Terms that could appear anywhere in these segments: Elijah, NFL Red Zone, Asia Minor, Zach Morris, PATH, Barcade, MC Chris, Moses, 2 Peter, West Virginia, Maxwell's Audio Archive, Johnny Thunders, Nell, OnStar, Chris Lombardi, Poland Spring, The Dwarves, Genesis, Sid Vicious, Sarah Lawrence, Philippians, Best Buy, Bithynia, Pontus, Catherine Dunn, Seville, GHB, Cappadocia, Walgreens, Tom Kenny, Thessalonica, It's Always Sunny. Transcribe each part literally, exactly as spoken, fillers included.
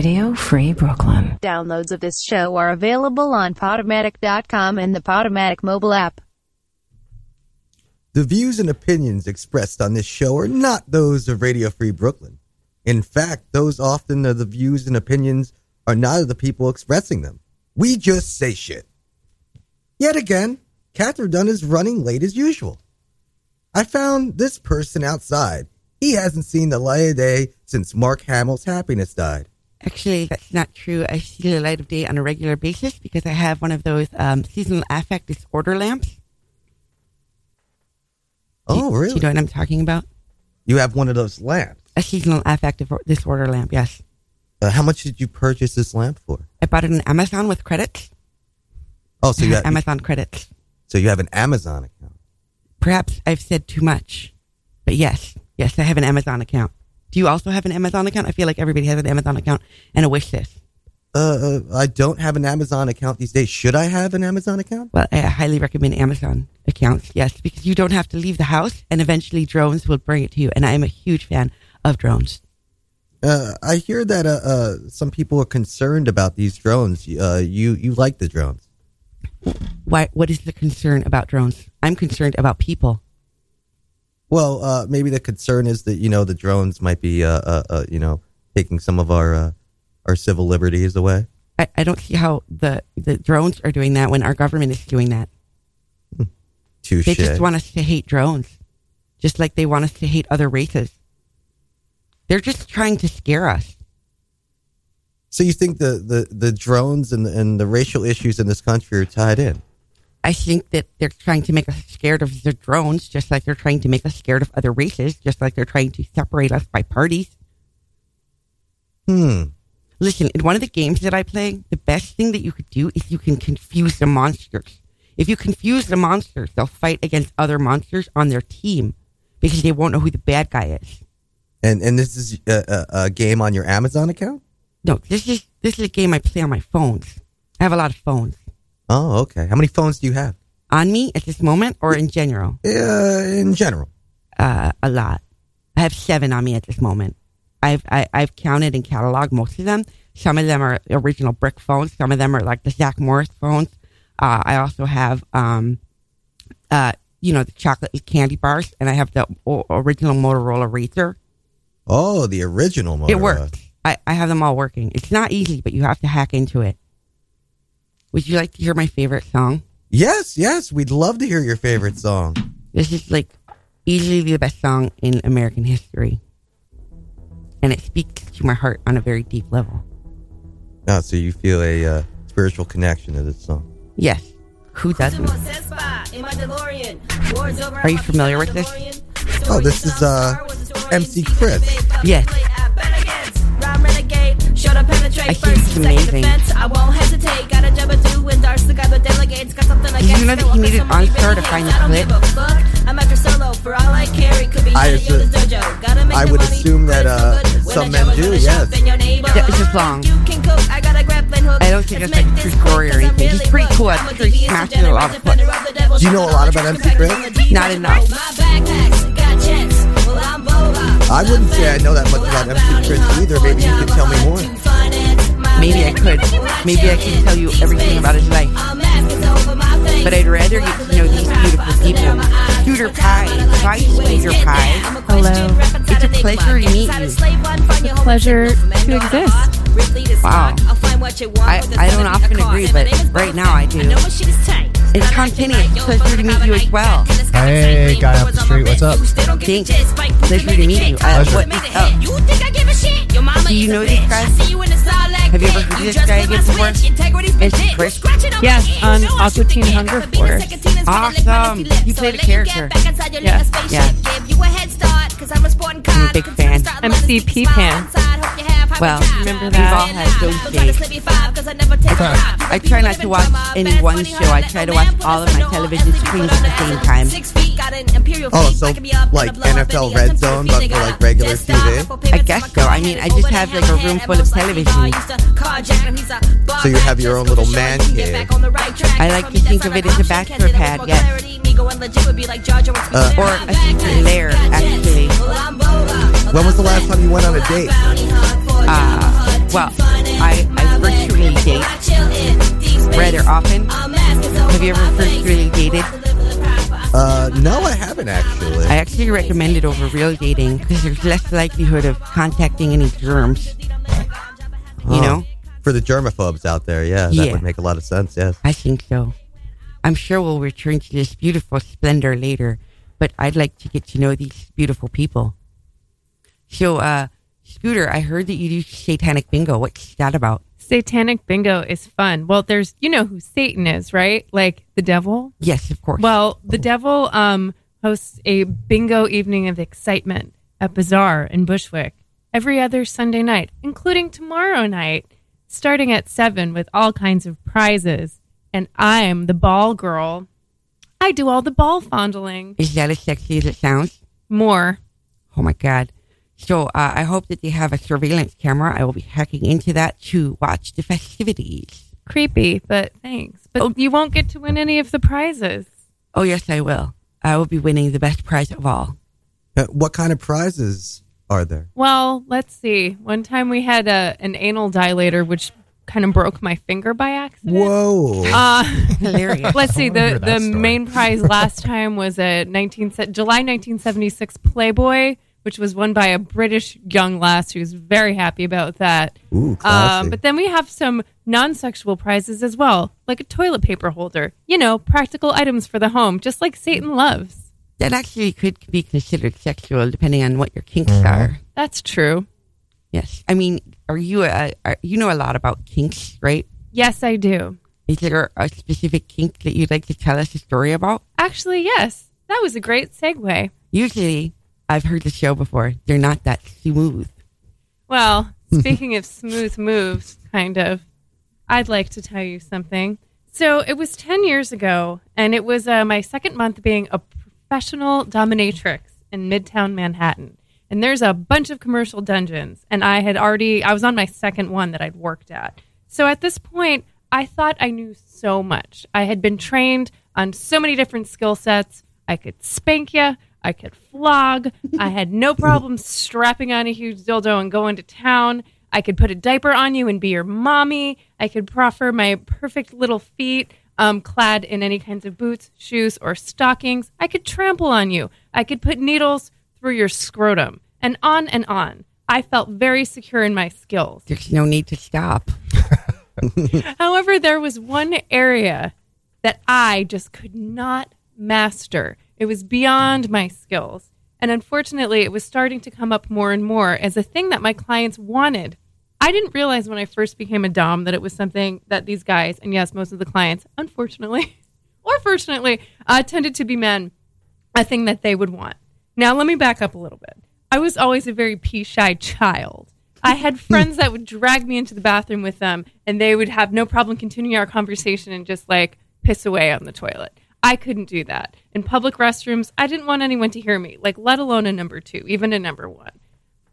Radio Free Brooklyn. Downloads of this show are available on Podomatic dot com and the Podomatic mobile app. The views and opinions expressed on this show are not those of Radio Free Brooklyn. In fact, those often are the views and opinions are not of the people expressing them. We just say shit. Yet again, Catherine Dunn is running late as usual. I found this person outside. He hasn't seen the light of day since Mark Hamill's happiness died. Actually, that's not true. I see the light of day on a regular basis because I have one of those um, seasonal affect disorder lamps. Oh, do, really? Do you know what I'm talking about? You have one of those lamps? A seasonal affect disorder lamp, yes. Uh, how much did you purchase this lamp for? I bought it on Amazon with credits. Oh, so you have Amazon credits. So you have an Amazon account. Perhaps I've said too much, but yes. Yes, I have an Amazon account. Do you also have an Amazon account? I feel like everybody has an Amazon account and a wish list. Uh, uh, I don't have an Amazon account these days. Should I have an Amazon account? Well, I highly recommend Amazon accounts, yes, because you don't have to leave the house and eventually drones will bring it to you. And I am a huge fan of drones. Uh, I hear that uh, uh, some people are concerned about these drones. Uh, you, you like the drones. Why? What is the concern about drones? I'm concerned about people. Well, uh, maybe the concern is that, you know, the drones might be, uh, uh, uh, you know, taking some of our uh, our civil liberties away. I, I don't see how the, the drones are doing that when our government is doing that. Touché. They just want us to hate drones, just like they want us to hate other races. They're just trying to scare us. So you think the, the, the drones and the, and the racial issues in this country are tied in? I think that they're trying to make us scared of the drones, just like they're trying to make us scared of other races, just like they're trying to separate us by parties. Hmm. Listen, in one of the games that I play, the best thing that you could do is you can confuse the monsters. If you confuse the monsters, they'll fight against other monsters on their team because they won't know who the bad guy is. And and this is a, a, a game on your Amazon account? No, this is this is a game I play on my phones. I have a lot of phones. Oh, okay. How many phones do you have? On me at this moment or in general? Uh, in general. Uh, a lot. I have seven on me at this moment. I've I, I've counted and cataloged most of them. Some of them are original brick phones. Some of them are like the Zach Morris phones. Uh, I also have, um, uh, you know, the chocolate candy bars. And I have the o- original Motorola Razr. Oh, the original Motorola. It works. I, I have them all working. It's not easy, but you have to hack into it. Would you like to hear my favorite song? Yes, yes. We'd love to hear your favorite song. This is like easily the best song in American history. And it speaks to my heart on a very deep level. Oh, so you feel a uh, spiritual connection to this song? Yes. Who doesn't? Are you familiar with this? Oh, this is uh, M C Chris. Yes. I think it's amazing. Did you know that he needed OnStar to find the clip? I, assume, I would assume that uh, some men do, yes. That was his song. I don't think it's like a true story or anything. He's pretty cool. I think he smashed it a lot of clips. Do you know a lot about M C Chris? Not enough. I wouldn't say I know that much about M C Chris either. Maybe you could tell me more. Maybe I could. Maybe I could tell you everything about his life. But I'd rather get to know these beautiful people. Pewter Pie. Hi, Pewter Pie. Hello. It's a pleasure to meet you. It's a pleasure to exist. Wow. I, I don't often agree, but right now I do. It's Tom Kenny. It's a pleasure to meet you as well. Hey, guy off the street, what's up? Thanks. Pleasure to meet you. Uh, what is up? Do you know this guy? Have you ever heard this guy again before? It's Chris. Yes, on Aqua Teen Hunger Force. Awesome. You played a character. Yes. Yes. I'm a big fan. M C P Pants. Well, remember that? We've all had those days. Okay. I try not to watch any one show. I try to watch all of my television screens at the same time. Oh, so like N F L Red Zone, but for like regular T V? I guess so. I mean, I just have like a room full of television. So you have your own little man cave. I like to think of it as a bachelor pad, yes. Uh, or a secret lair, actually. When was the last time you went on a date? uh, well, I, I virtually date rather often. Have you ever virtually dated? Uh, no, I haven't actually. I actually recommend it over real dating because there's less likelihood of contacting any germs. Oh. You know? For the germaphobes out there, yeah, that yeah. would make a lot of sense, yes. I think so. I'm sure we'll return to this beautiful splendor later, but I'd like to get to know these beautiful people. So, uh, Scooter, I heard that you do Satanic Bingo. What's that about? Satanic Bingo is fun. Well, there's, you know who Satan is, right? Like the devil? Yes, of course. Well, the devil um, hosts a bingo evening of excitement at Bazaar in Bushwick every other Sunday night, including tomorrow night, starting at seven with all kinds of prizes. And I'm the ball girl. I do all the ball fondling. Is that as sexy as it sounds? More. Oh, my God. So uh, I hope that they have a surveillance camera. I will be hacking into that to watch the festivities. Creepy, but thanks. But oh. you won't get to win any of the prizes. Oh, yes, I will. I will be winning the best prize of all. Uh, what kind of prizes are there? Well, let's see. One time we had a, an anal dilator, which kind of broke my finger by accident. Whoa. Uh, Hilarious. Let's see. The, the main prize last time was a nineteen, July nineteen seventy-six Playboy, which was won by a British young lass who's very happy about that. Ooh, classy. Um, but then we have some non-sexual prizes as well, like a toilet paper holder. You know, practical items for the home, just like Satan loves. That actually could be considered sexual, depending on what your kinks mm-hmm. are. That's true. Yes. I mean, are you a, are, you know a lot about kinks, right? Yes, I do. Is there a specific kink that you'd like to tell us a story about? Actually, yes. That was a great segue. Usually... I've heard the show before. They're not that smooth. Well, speaking of smooth moves, kind of, I'd like to tell you something. So it was ten years ago, and it was uh, my second month being a professional dominatrix in Midtown Manhattan. And there's a bunch of commercial dungeons, and I had already, I was on my second one that I'd worked at. So at this point, I thought I knew so much. I had been trained on so many different skill sets. I could spank you. I could flog. I had no problem strapping on a huge dildo and going to town. I could put a diaper on you and be your mommy. I could proffer my perfect little feet, um, clad in any kinds of boots, shoes, or stockings. I could trample on you. I could put needles through your scrotum. And on and on. I felt very secure in my skills. There's no need to stop. However, there was one area that I just could not master. It was beyond my skills. And unfortunately, it was starting to come up more and more as a thing that my clients wanted. I didn't realize when I first became a dom that it was something that these guys, and yes, most of the clients, unfortunately, or fortunately, uh, tended to be men, a thing that they would want. Now, let me back up a little bit. I was always a very pee-shy child. I had friends that would drag me into the bathroom with them, and they would have no problem continuing our conversation and just, like, piss away on the toilet. I couldn't do that. In public restrooms, I didn't want anyone to hear me, like let alone a number two, even a number one.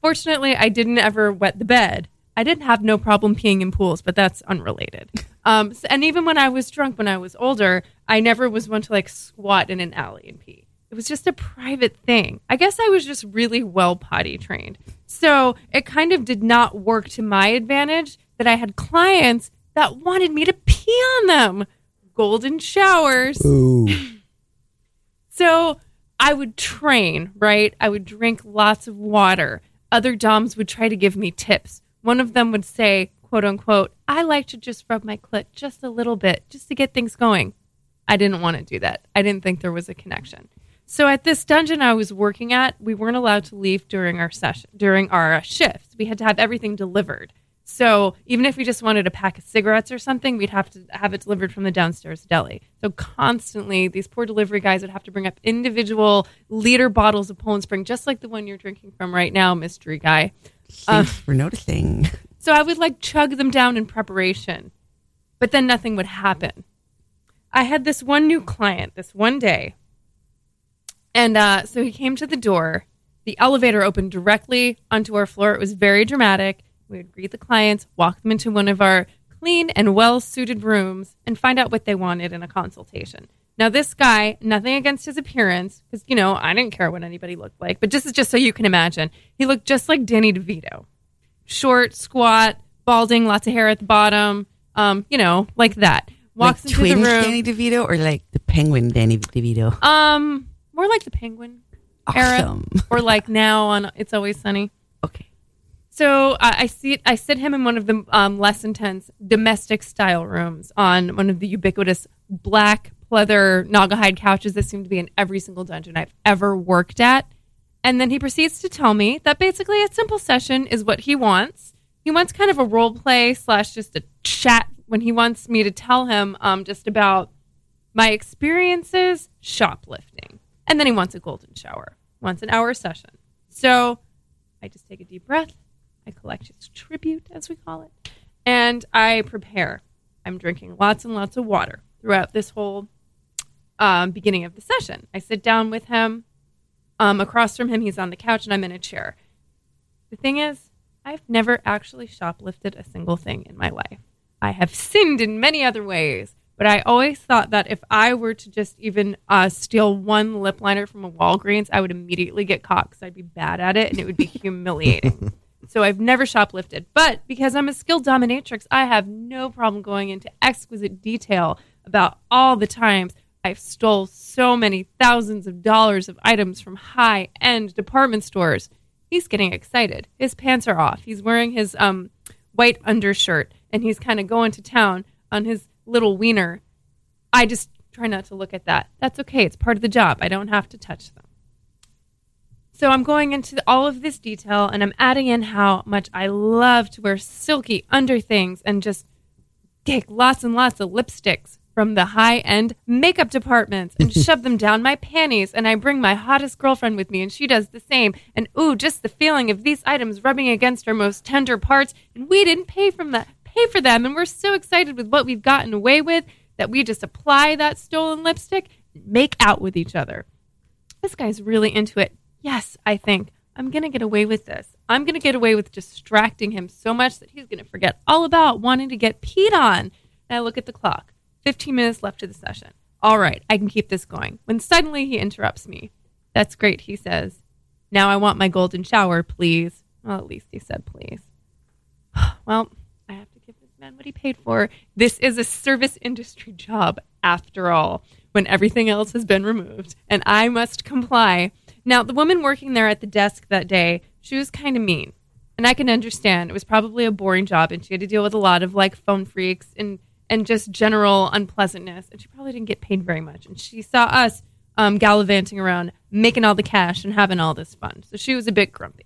Fortunately, I didn't ever wet the bed. I didn't have no problem peeing in pools, but that's unrelated. Um, so, and even when I was drunk, when I was older, I never was one to like squat in an alley and pee. It was just a private thing. I guess I was just really well potty trained. So it kind of did not work to my advantage that I had clients that wanted me to pee on them. Golden showers. Ooh. So I would train, right? I would drink lots of water. Other doms would try to give me tips. One of them would say, quote unquote, I like to just rub my clit just a little bit just to get things going. I didn't want to do that. I didn't think there was a connection. So at this dungeon I was working at, we weren't allowed to leave during our session, during our shifts. We had to have everything delivered. So even if we just wanted a pack of cigarettes or something, we'd have to have it delivered from the downstairs deli. So constantly, these poor delivery guys would have to bring up individual liter bottles of Poland Spring, just like the one you're drinking from right now, mystery guy. Thanks um, for noticing. So I would like chug them down in preparation, but then nothing would happen. I had this one new client this one day. And uh, so he came to the door. The elevator opened directly onto our floor. It was very dramatic. We would greet the clients, walk them into one of our clean and well-suited rooms, and find out what they wanted in a consultation. Now, this guy, nothing against his appearance, because, you know, I didn't care what anybody looked like, but this is just so you can imagine. He looked just like Danny DeVito. short, squat, balding, lots of hair at the bottom, um, you know, like that. Walks like into twin the room. Danny DeVito or like the penguin Danny DeVito? Um, more like the penguin awesome. Era. Or like now on It's Always Sunny. Okay. So uh, I see, I sit him in one of the um, less intense domestic style rooms on one of the ubiquitous black pleather Naga hide couches that seem to be in every single dungeon I've ever worked at. And then he proceeds to tell me that basically a simple session is what he wants. He wants kind of a role play slash just a chat when he wants me to tell him um, just about my experiences shoplifting. And then he wants a golden shower, wants an hour session. So I just take a deep breath. I collect his tribute, as we call it, and I prepare. I'm drinking lots and lots of water throughout this whole um, beginning of the session. I sit down with him. Um, across from him, he's on the couch, and I'm in a chair. The thing is, I've never actually shoplifted a single thing in my life. I have sinned in many other ways, but I always thought that if I were to just even uh, steal one lip liner from a Walgreens, I would immediately get caught because I'd be bad at it, and it would be humiliating. So I've never shoplifted. But because I'm a skilled dominatrix, I have no problem going into exquisite detail about all the times I've stole so many thousands of dollars of items from high-end department stores. He's getting excited. His pants are off. He's wearing his um, white undershirt, and he's kind of going to town on his little wiener. I just try not to look at that. That's okay. It's part of the job. I don't have to touch them. So I'm going into all of this detail, and I'm adding in how much I love to wear silky underthings and just take lots and lots of lipsticks from the high-end makeup departments and shove them down my panties. And I bring my hottest girlfriend with me, and she does the same. And, ooh, just the feeling of these items rubbing against our most tender parts. And we didn't pay from that, pay for them. And we're so excited with what we've gotten away with that we just apply that stolen lipstick and make out with each other. This guy's really into it. Yes, I think, I'm going to get away with this. I'm going to get away with distracting him so much that he's going to forget all about wanting to get peed on. And I look at the clock. fifteen minutes left to the session. All right, I can keep this going. When suddenly he interrupts me. That's great, he says. Now I want my golden shower, please. Well, at least he said please. Well, I have to give this man what he paid for. This is a service industry job, after all, when everything else has been removed. And I must comply. Now, the woman working there at the desk that day, she was kind of mean. And I can understand. It was probably a boring job, and she had to deal with a lot of, like, phone freaks and, and just general unpleasantness. And she probably didn't get paid very much. And she saw us um, gallivanting around, making all the cash and having all this fun. So she was a bit grumpy.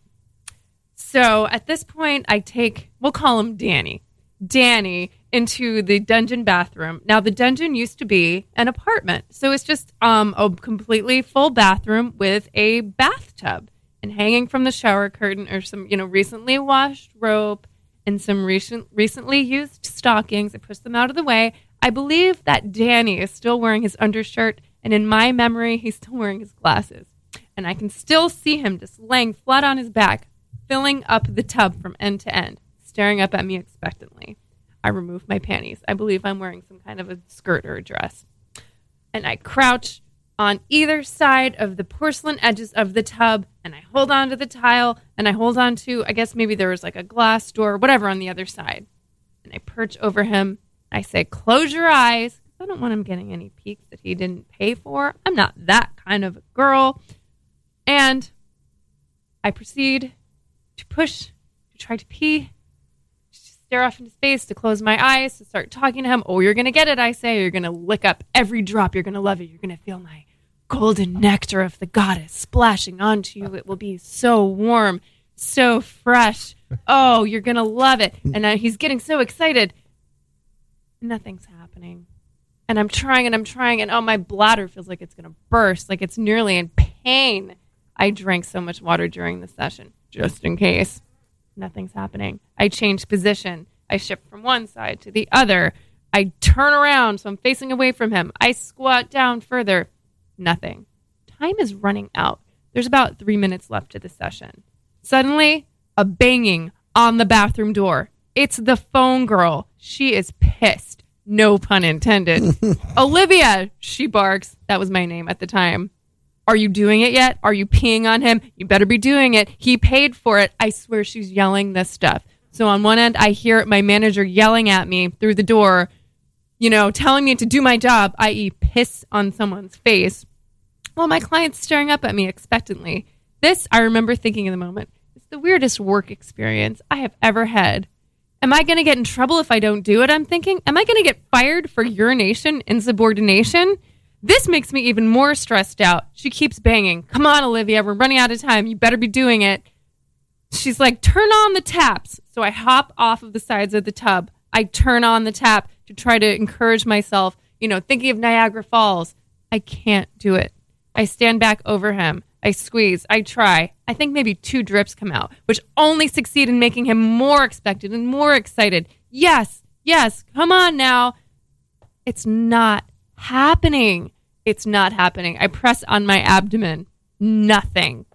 So at this point, I take, we'll call him Danny. Danny into the dungeon bathroom. Now, the dungeon used to be an apartment. So it's just um, a completely full bathroom with a bathtub. And hanging from the shower curtain are some, you know, recently washed rope and some recent, recently used stockings. I push them out of the way. I believe that Danny is still wearing his undershirt. And in my memory, he's still wearing his glasses. And I can still see him just laying flat on his back, filling up the tub from end to end, staring up at me expectantly. I remove my panties. I believe I'm wearing some kind of a skirt or a dress. And I crouch on either side of the porcelain edges of the tub, and I hold on to the tile, and I hold on to, I guess maybe there was like a glass door, whatever, on the other side. And I perch over him. I say, close your eyes. I don't want him getting any peeks that he didn't pay for. I'm not that kind of a girl. And I proceed to push, to try to pee, stare off into space, to close my eyes, to start talking to him. Oh, you're going to get it, I say. You're going to lick up every drop. You're going to love it. You're going to feel my golden nectar of the goddess splashing onto you. It will be so warm, so fresh. Oh, you're going to love it. And uh, he's getting so excited. Nothing's happening. And I'm trying and I'm trying. And oh, my bladder feels like it's going to burst, like it's nearly in pain. I drank so much water during the session, just in case. Nothing's happening. I change position. I shift from one side to the other. I turn around so I'm facing away from him. I squat down further. Nothing. Time is running out. There's about three minutes left to the session. Suddenly, a banging on the bathroom door. It's the phone girl. She is pissed. No pun intended. Olivia, she barks. That was my name at the time. Are you doing it yet? Are you peeing on him? You better be doing it. He paid for it. I swear she's yelling this stuff. So on one end, I hear my manager yelling at me through the door, you know, telling me to do my job, that is piss on someone's face, while my client's staring up at me expectantly. This, I remember thinking in the moment, is the weirdest work experience I have ever had. Am I going to get in trouble if I don't do it, I'm thinking? Am I going to get fired for urination, insubordination? This makes me even more stressed out. She keeps banging. Come on, Olivia, we're running out of time. You better be doing it. She's like, turn on the taps. So I hop off of the sides of the tub. I turn on the tap to try to encourage myself, you know, thinking of Niagara Falls. I can't do it. I stand back over him. I squeeze. I try. I think maybe two drips come out, which only succeed in making him more expected and more excited. Yes, yes, come on now. It's not happening. It's not happening. I press on my abdomen. Nothing.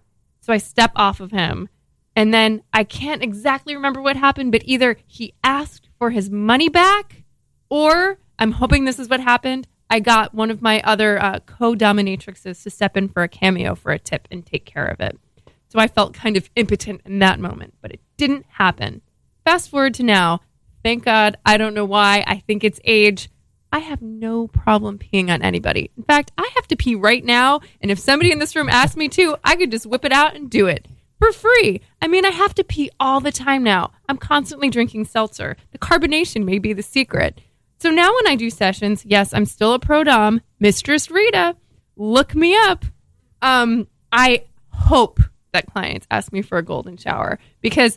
So I step off of him. And then I can't exactly remember what happened, but either he asked for his money back or, I'm hoping this is what happened, I got one of my other uh, co-dominatrixes to step in for a cameo for a tip and take care of it. So I felt kind of impotent in that moment, but it didn't happen. Fast forward to now. Thank God. I don't know why. I think it's age. I have no problem peeing on anybody. In fact, I have to pee right now. And if somebody in this room asked me to, I could just whip it out and do it. For free. I mean, I have to pee all the time now. I'm constantly drinking seltzer. The carbonation may be the secret. So now when I do sessions, yes, I'm still a pro-dom. Mistress Rita, look me up. Um, I hope that clients ask me for a golden shower, because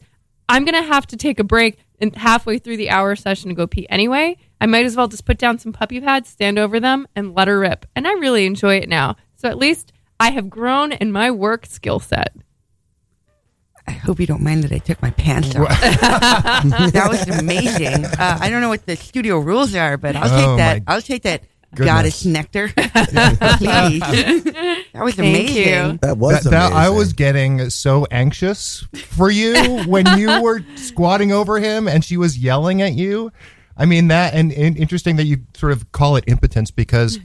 I'm going to have to take a break and halfway through the hour session to go pee anyway. I might as well just put down some puppy pads, stand over them, and let her rip. And I really enjoy it now. So at least I have grown in my work skill set. I hope you don't mind that I took my pants off. That was amazing. Uh, I don't know what the studio rules are, but I'll take oh that. I'll take that goodness. Goddess nectar. Please. That was Thank amazing. You. That was that, amazing. That, I was getting so anxious for you when you were squatting over him and she was yelling at you. I mean, that and, and interesting that you sort of call it impotence, because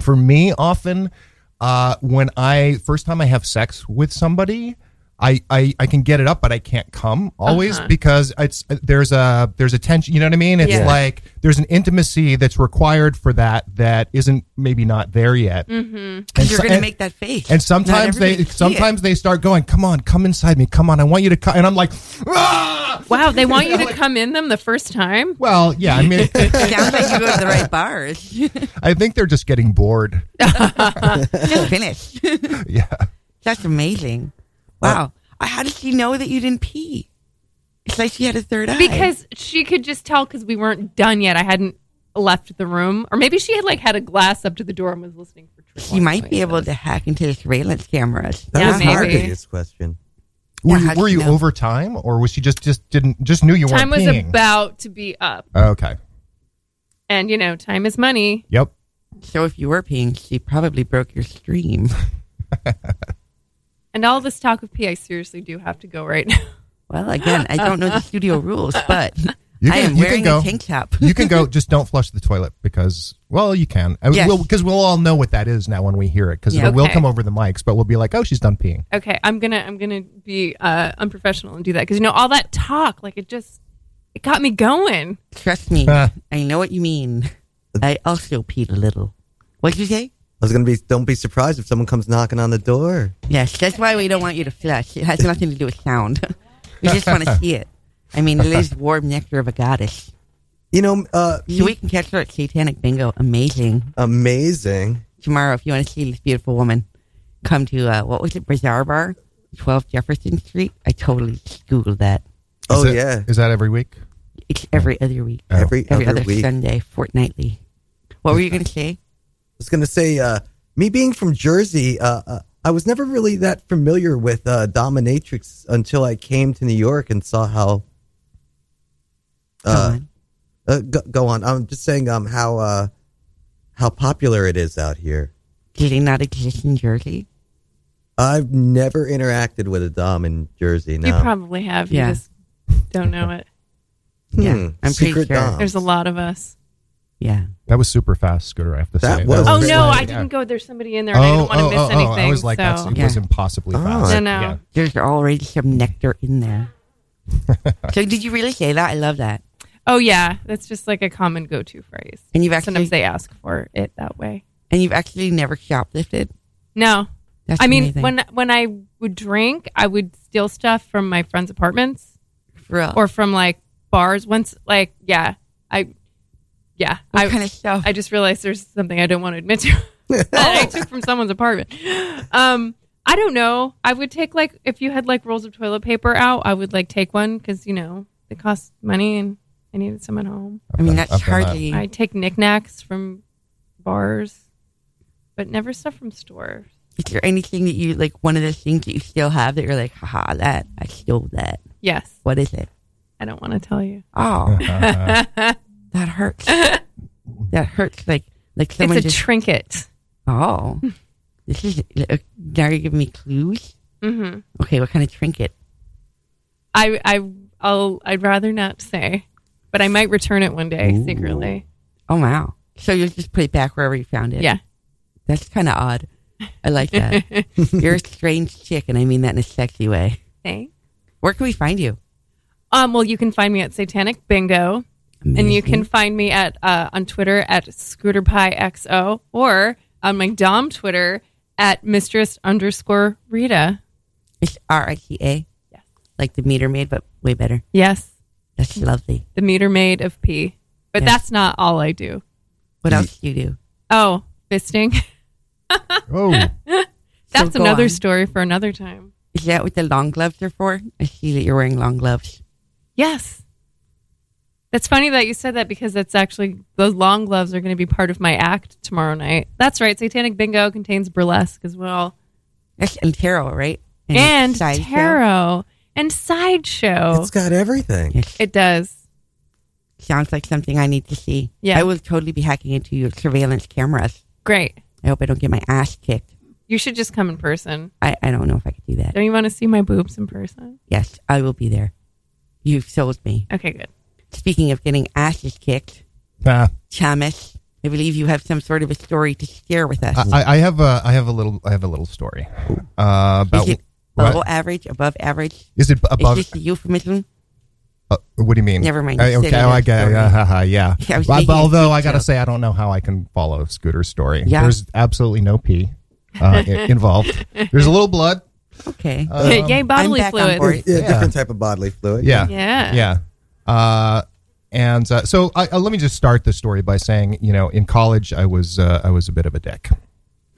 for me, often uh, when I first time I have sex with somebody, I, I, I can get it up, but I can't come always uh-huh. because it's there's a there's a tension. You know what I mean? It's yeah. like there's an intimacy that's required for that that isn't maybe not there yet. Mm-hmm. And you're so, going to make that face. And sometimes they sometimes it. they start going, come on, come inside me. Come on. I want you to come. And I'm like, ah! Wow, they want you to like, come in them the first time? Well, yeah. I mean, it sounds like you go to the right bars. I think they're just getting bored. Just finish. Yeah. That's amazing. Wow. How did she know that you didn't pee? It's like she had a third eye. Because she could just tell because we weren't done yet. I hadn't left the room. Or maybe she had like had a glass up to the door and was listening for truth. She might be able to hack into the surveillance cameras. That yeah, was maybe. My biggest question. Were you, were you over time, or was she just, just didn't just knew you weren't peeing? Time was about to be up. Okay. And, you know, time is money. Yep. So if you were peeing, she probably broke your stream. And all this talk of pee, I seriously do have to go right now. Well, again, I don't know the studio rules, but you can, I am you wearing can go. a tank top. You can go. Just don't flush the toilet because, well, you can. Because yes. we'll, we'll all know what that is now when we hear it, because yeah. okay. we'll come over the mics, but we'll be like, oh, she's done peeing. Okay, I'm going to I'm gonna be uh, unprofessional and do that, because, you know, all that talk, like, it just, it got me going. Trust me. Uh, I know what you mean. I also peed a little. What'd you say? I was going to be, don't be surprised if someone comes knocking on the door. Yes, that's why we don't want you to flush. It has nothing to do with sound. We just want to see it. I mean, it is warm nectar of a goddess. You know, uh, so we can catch her at Satanic Bingo. Amazing. Amazing. Tomorrow, if you want to see this beautiful woman, come to, uh, what was it, Bazaar Bar, twelve Jefferson Street. I totally Googled that. Oh, is that, yeah. Is that every week? It's every other week. Oh. Every, every other, other week. Sunday, fortnightly. What were you going to say? I was going to say, uh, me being from Jersey, uh, uh, I was never really that familiar with uh, dominatrix until I came to New York and saw how. Uh, go, on. Uh, go, go on. I'm just saying um, how uh, how popular it is out here. Did it not exist in Jersey? I've never interacted with a dom in Jersey. No. You probably have. Yeah. You just don't know it. Yeah, hmm. I'm Secret pretty sure. Doms. There's a lot of us. Yeah. That was super fast, Scooter, I have to that say. Was that was oh, no, I didn't go. There's somebody in there, and oh, I didn't want to oh, miss oh, anything. Oh, I was like, so. That's, it yeah. was impossibly oh, fast. No, no. Yeah. There's already some nectar in there. So did you really say that? I love that. Oh, yeah. That's just like a common go-to phrase. And you've actually, sometimes they ask for it that way. And you've actually never shoplifted? No. That's I mean, amazing. when when I would drink, I would steal stuff from my friends' apartments. For real? Or from, like, bars. Once, like, yeah. I... Yeah, what I, kind of stuff? I just realized there's something I don't want to admit to. I took from someone's apartment. Um, I don't know. I would take like if you had like rolls of toilet paper out, I would like take one because you know it costs money and I needed some at home. I've I mean done, that's hardly. I take knickknacks from bars, but never stuff from stores. Is there anything that you like? One of the things that you still have that you're like, haha, that I stole that. Yes. What is it? I don't want to tell you. Oh. That hurts. That hurts. Like, like someone it's a just, trinket. Oh, this is. Now you're giving me clues. Mm-hmm. Okay, what kind of trinket? I, I, I'll. I'd rather not say, but I might return it one day Ooh. secretly. Oh wow! So you'll just put it back wherever you found it. Yeah, that's kind of odd. I like that. You're a strange chick, and I mean that in a sexy way. Thanks. Where can we find you? Um. Well, you can find me at Satanic Bingo. Amazing. And you can find me at uh, on Twitter at ScooterPieXO or on my Dom Twitter at Mistress underscore Rita. It's R I T A. Yes. Like the meter maid, but way better. Yes. That's lovely. The meter maid of P. But yes. That's not all I do. What else do you do? Oh, fisting. Oh. That's so another on. story for another time. Is that what the long gloves are for? I see that you're wearing long gloves. Yes. That's funny that you said that because that's actually, those long gloves are going to be part of my act tomorrow night. That's right. Satanic Bingo contains burlesque as well. And tarot, right? And, and side tarot. Show. And sideshow. It's got everything. It does. Sounds like something I need to see. Yeah. I will totally be hacking into your surveillance cameras. Great. I hope I don't get my ass kicked. You should just come in person. I, I don't know if I could do that. Don't you want to see my boobs in person? Yes, I will be there. You've sold me. Okay, good. Speaking of getting asses kicked, ah. Thomas, I believe you have some sort of a story to share with us. I, I have a, I have a little, I have a little story uh, about. Is it below what? average, above average? Is it above? Is this a euphemism? Uh, what do you mean? Never mind. I, okay, oh, I get it. Uh, yeah. I but, although I gotta joke. say, I don't know how I can follow Scooter's story. Yeah. There's absolutely no pee uh, involved. There's a little blood. Okay. Um, Yay, bodily fluid. Yeah, yeah. Different type of bodily fluid. Yeah. Yeah. Yeah. Uh, and uh, so I, uh, let me just start the story by saying, you know, in college I was uh, I was a bit of a dick.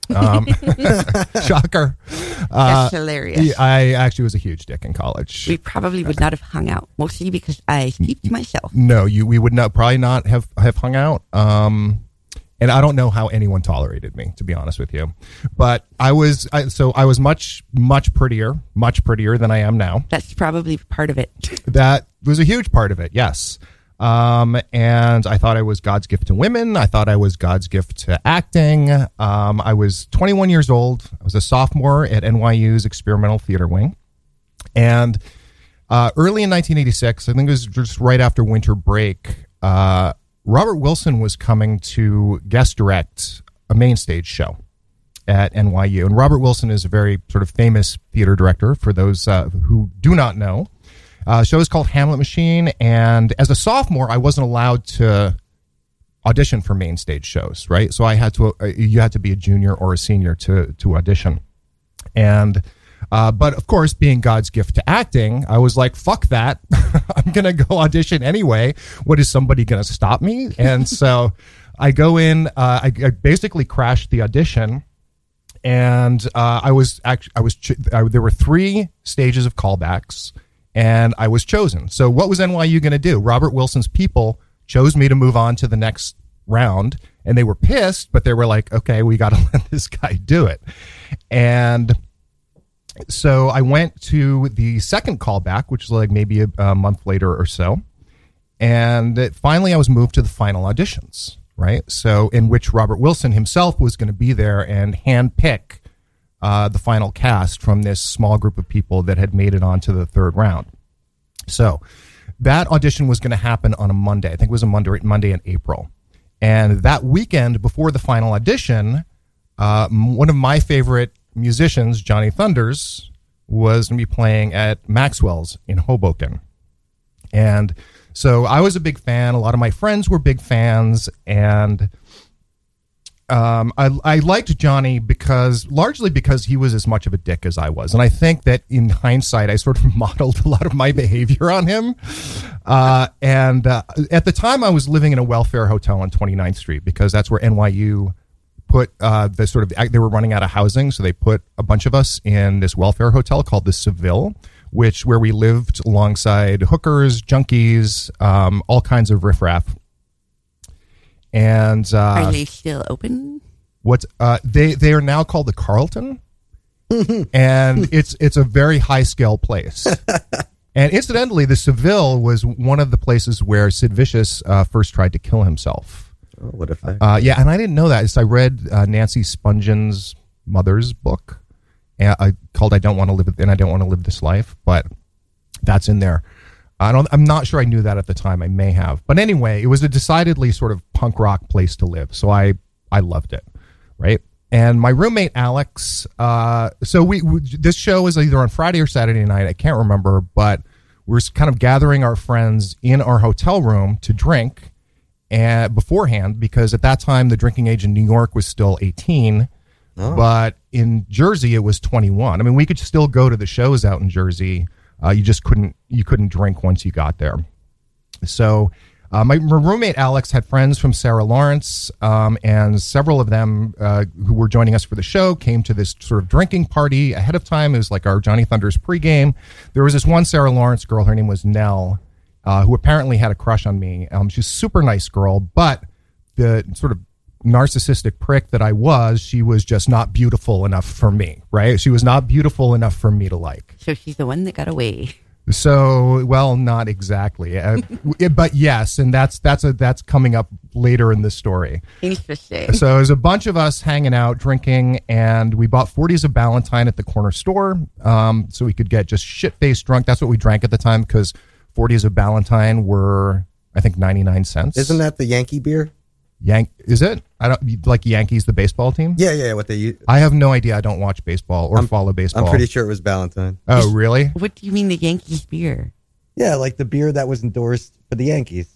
Um, shocker! Uh, That's hilarious. I actually was a huge dick in college. We probably would not have hung out, mostly because I kept myself. No, you we would not probably not have, have hung out. Um, and I don't know how anyone tolerated me, to be honest with you. But I was I, so I was much much prettier, much prettier than I am now. That's probably part of it. That. was a huge part of it, yes. Um, and I thought I was God's gift to women. I thought I was God's gift to acting. Um, I was twenty-one years old. I was a sophomore at N Y U's experimental theater wing. And uh, early in nineteen eighty-six, I think it was just right after winter break, uh, Robert Wilson was coming to guest direct a main stage show at N Y U. And Robert Wilson is a very sort of famous theater director for those uh, who do not know. Uh, show is called Hamlet Machine, and as a sophomore, I wasn't allowed to audition for main stage shows, right? So I had to, uh, you had to be a junior or a senior to to audition. And, uh, but of course, being God's gift to acting, I was like, fuck that. I'm going to go audition anyway. What, is somebody going to stop me? And so I go in, uh, I, I basically crashed the audition. And uh, I was, act- I was, ch- I, there were three stages of callbacks. And I was chosen. So what was N Y U going to do? Robert Wilson's people chose me to move on to the next round. And they were pissed, but they were like, okay, we got to let this guy do it. And so I went to the second callback, which was like maybe a, a month later or so. And it, finally, I was moved to the final auditions, right? So in which Robert Wilson himself was going to be there and handpick Uh, the final cast from this small group of people that had made it onto the third round. So that audition was going to happen on a Monday. I think it was a Monday, Monday in April. And that weekend before the final audition, uh, one of my favorite musicians, Johnny Thunders, was going to be playing at Maxwell's in Hoboken. And so I was a big fan. A lot of my friends were big fans. And um, I, I liked Johnny because largely because he was as much of a dick as I was. And I think that in hindsight, I sort of modeled a lot of my behavior on him. Uh, and uh, at the time, I was living in a welfare hotel on twenty-ninth Street because that's where N Y U put uh, the sort of, they were running out of housing. So they put a bunch of us in this welfare hotel called the Seville, which where we lived alongside hookers, junkies, um, all kinds of riffraff. And uh, are they still open? What uh, they they are now called the Carlton, and it's it's a very high scale place. And incidentally, the Seville was one of the places where Sid Vicious uh, first tried to kill himself. Oh, what a fact! Uh, yeah, and I didn't know that. So I read uh, Nancy Spongen's mother's book uh, called "I Don't Want to Live," and I don't want to live this life. But that's in there. I don't, I'm not sure I knew that at the time. I may have. But anyway, it was a decidedly sort of punk rock place to live. So I, I loved it, right? And my roommate, Alex, uh, so we, we this show is either on Friday or Saturday night. I can't remember, but we're kind of gathering our friends in our hotel room to drink and, beforehand because at that time, the drinking age in New York was still eighteen. Oh. But in Jersey, it was twenty-one. I mean, we could still go to the shows out in Jersey. Uh, you just couldn't you couldn't drink once you got there. So uh, my, my roommate, Alex, had friends from Sarah Lawrence, um, and several of them uh, who were joining us for the show came to this sort of drinking party ahead of time. It was like our Johnny Thunders pregame. There was this one Sarah Lawrence girl. Her name was Nell, uh, who apparently had a crush on me. Um, she's a super nice girl, but the sort of narcissistic prick that I was, she was just not beautiful enough for me, right? She was not beautiful enough for me to like. So she's the one that got away. So, well, not exactly. Uh, but yes, and that's that's a, that's coming up later in the story. Interesting. So there's a bunch of us hanging out, drinking, and we bought forties of Ballantine at the corner store um, so we could get just shit-faced drunk. That's what we drank at the time because forties of Ballantine were, I think, ninety-nine cents. Isn't that the Yankee beer? Yank is it? I don't like Yankees, the baseball team. Yeah, yeah. What they use? I have no idea. I don't watch baseball or I'm, follow baseball. I'm pretty sure it was Ballantine. Oh, really? What do you mean the Yankees beer? Yeah, like the beer that was endorsed for the Yankees.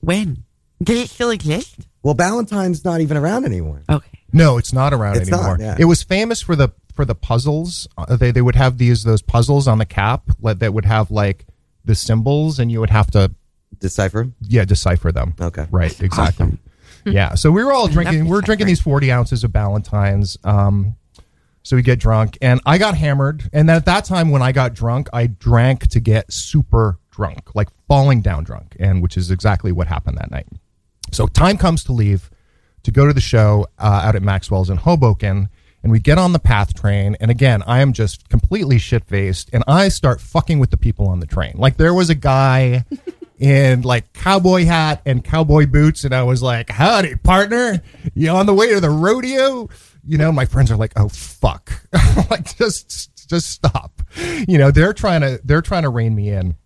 When did it still exist? Well, Ballantine's not even around anymore. Okay. No, it's not around it's anymore. Not, yeah. It was famous for the for the puzzles. They they would have these those puzzles on the cap that would have like the symbols, and you would have to decipher. Yeah, decipher them. Okay. Right. Exactly. Awesome. Yeah, so we were all drinking. We we're drinking these forty ounces of Ballantines. Um, so we get drunk, and I got hammered. And at that time, when I got drunk, I drank to get super drunk, like falling down drunk, and which is exactly what happened that night. So time comes to leave to go to the show uh, out at Maxwell's in Hoboken, and we get on the PATH train. And again, I am just completely shit faced, and I start fucking with the people on the train. Like there was a guy. In like cowboy hat and cowboy boots. And I was like, howdy, partner. You on the way to the rodeo? You know, my friends are like, oh, fuck. Like, just just stop. You know, they're trying to they're trying to rein me in.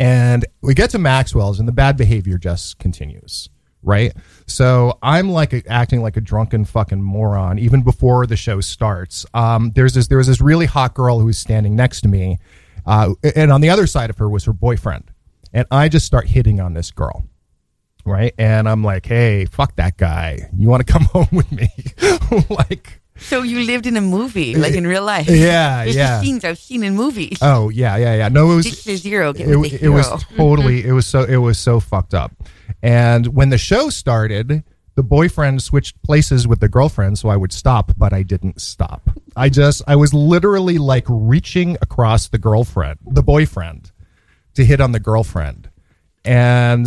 And we get to Maxwell's and the bad behavior just continues. Right. So I'm like a, acting like a drunken fucking moron even before the show starts. Um, there's this there was this really hot girl who was standing next to me. Uh, and on the other side of her was her boyfriend. And I just start hitting on this girl, right? And I'm like, hey, fuck that guy. You want to come home with me? Like, so you lived in a movie, like in real life. Yeah, There's yeah. There's scenes I've seen in movies. Oh, yeah, yeah, yeah. No, it was... Six to zero. Get it, with the hero. It was totally... It was, so, it was so fucked up. And when the show started, the boyfriend switched places with the girlfriend, so I would stop, but I didn't stop. I just... I was literally, like, reaching across the girlfriend, the boyfriend, to hit on the girlfriend. And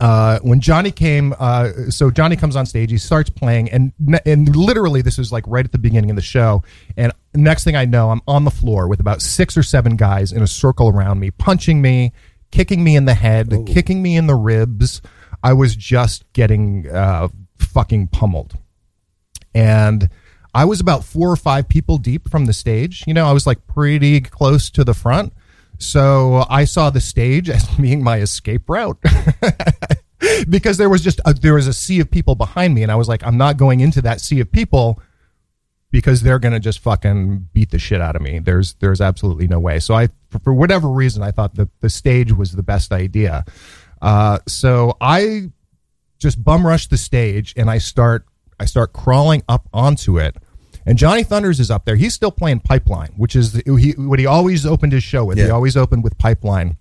uh, when Johnny came, uh, so Johnny comes on stage, he starts playing, and and literally this was like right at the beginning of the show, and next thing I know, I'm on the floor with about six or seven guys in a circle around me, punching me, kicking me in the head, Ooh. kicking me in the ribs. I was just getting uh, fucking pummeled. And I was about four or five people deep from the stage. You know, I was like pretty close to the front. So I saw the stage as being my escape route. because there was just a, there was a sea of people behind me, and I was like, I'm not going into that sea of people because they're going to just fucking beat the shit out of me. There's there's absolutely no way. So I, for whatever reason, I thought that the stage was the best idea. Uh, so I just bum rush the stage, and I start I start crawling up onto it. And Johnny Thunders is up there. He's still playing Pipeline, which is the, he, what he always opened his show with. Yeah. He always opened with Pipeline.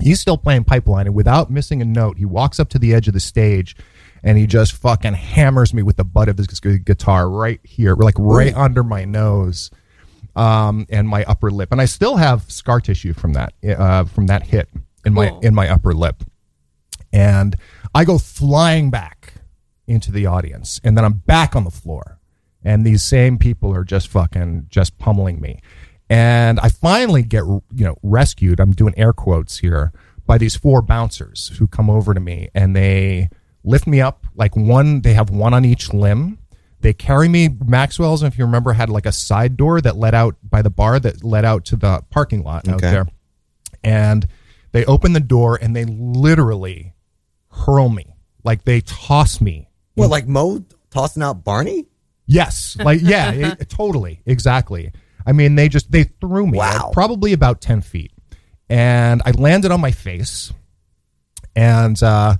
He's still playing Pipeline, and without missing a note, he walks up to the edge of the stage, and he just fucking hammers me with the butt of his guitar right here, like right Ooh. Under my nose, um, and my upper lip. And I still have scar tissue from that uh, from that hit in my Ooh. in my upper lip. And I go flying back into the audience, and then I'm back on the floor. And these same people are just fucking just pummeling me. And I finally get, you know, rescued. I'm doing air quotes here by these four bouncers who come over to me, and they lift me up like one. They have one on each limb. They carry me. Maxwell's, if you remember, had like a side door that led out by the bar that led out to the parking lot okay. out there. And they open the door, and they literally hurl me. Like they toss me. What, like Mo tossing out Barney? Yes. Like, yeah, it, totally. Exactly. I mean, they just, they threw me wow. probably about ten feet, and I landed on my face, and, uh,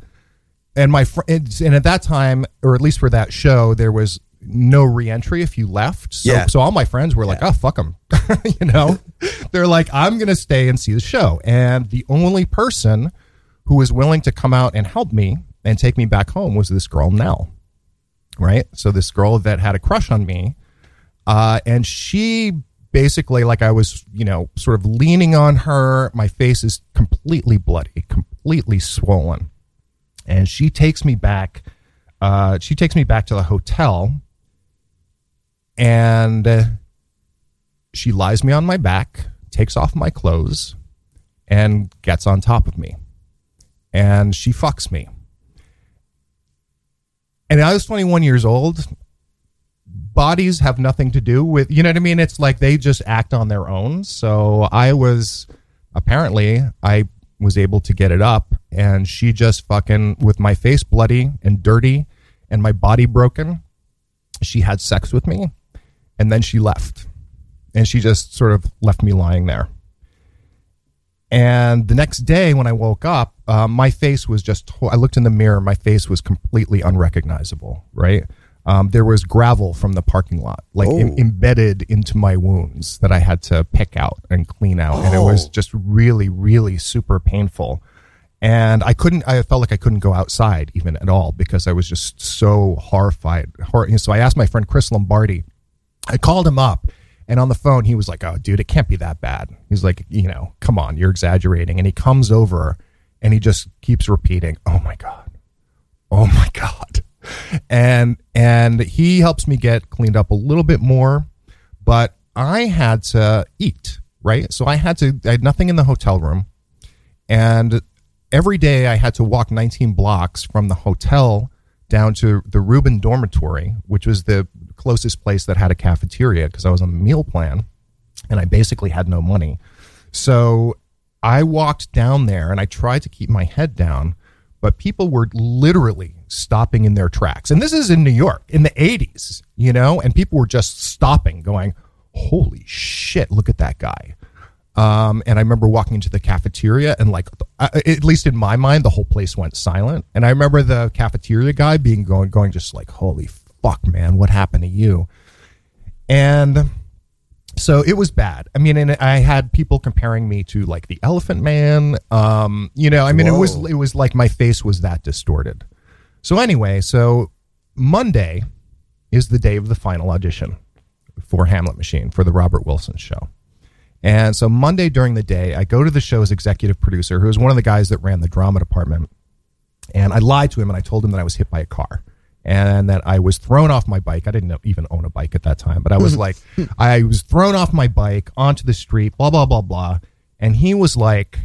and my fr- and, and at that time, or at least for that show, there was no reentry if you left. So, yeah. so all my friends were yeah. like, oh, fuck them. You know, they're like, I'm going to stay and see the show. And the only person who was willing to come out and help me and take me back home was this girl, Nell. Right. So this girl that had a crush on me, uh, and she basically, like, I was, you know, sort of leaning on her. My face is completely bloody, completely swollen. And she takes me back. Uh, she takes me back to the hotel, and she lies me on my back, takes off my clothes, and gets on top of me. And she fucks me. And I was twenty-one years old. Bodies have nothing to do with, you know what I mean? It's like they just act on their own. So I was, apparently, I was able to get it up. And she just fucking, with my face bloody and dirty and my body broken, she had sex with me. And then she left. And she just sort of left me lying there. And the next day when I woke up, uh, my face was just, I looked in the mirror, my face was completely unrecognizable, right? Um, there was gravel from the parking lot, like oh. im- embedded into my wounds that I had to pick out and clean out. Oh. And it was just really, really super painful. And I couldn't, I felt like I couldn't go outside even at all because I was just so horrified. Hor- so I asked my friend Chris Lombardi, I called him up. And on the phone, he was like, oh, dude, it can't be that bad. He's like, you know, come on, you're exaggerating. And he comes over and he just keeps repeating, oh, my God. Oh, my God. And and he helps me get cleaned up a little bit more. But I had to eat, right? So I had to, I had nothing in the hotel room. And every day I had to walk nineteen blocks from the hotel down to the Rubin dormitory, which was the closest place that had a cafeteria because I was on the meal plan and I basically had no money. So I walked down there and I tried to keep my head down, but people were literally stopping in their tracks. And this is in New York in the eighties, you know, and people were just stopping going, holy shit, look at that guy. Um, and I remember walking into the cafeteria and like, I, at least in my mind, the whole place went silent. And I remember the cafeteria guy being going, going just like, holy fuck, man, what happened to you? And so it was bad. I mean, and I had people comparing me to like the Elephant Man. Um, you know, I mean, Whoa. it was, it was like my face was that distorted. So anyway, so Monday is the day of the final audition for Hamlet Machine for the Robert Wilson show. And so Monday during the day, I go to the show's executive producer, who was one of the guys that ran the drama department. And I lied to him and I told him that I was hit by a car and that I was thrown off my bike. I didn't even own a bike at that time, but I was like, I was thrown off my bike onto the street, blah, blah, blah, blah. And he was like,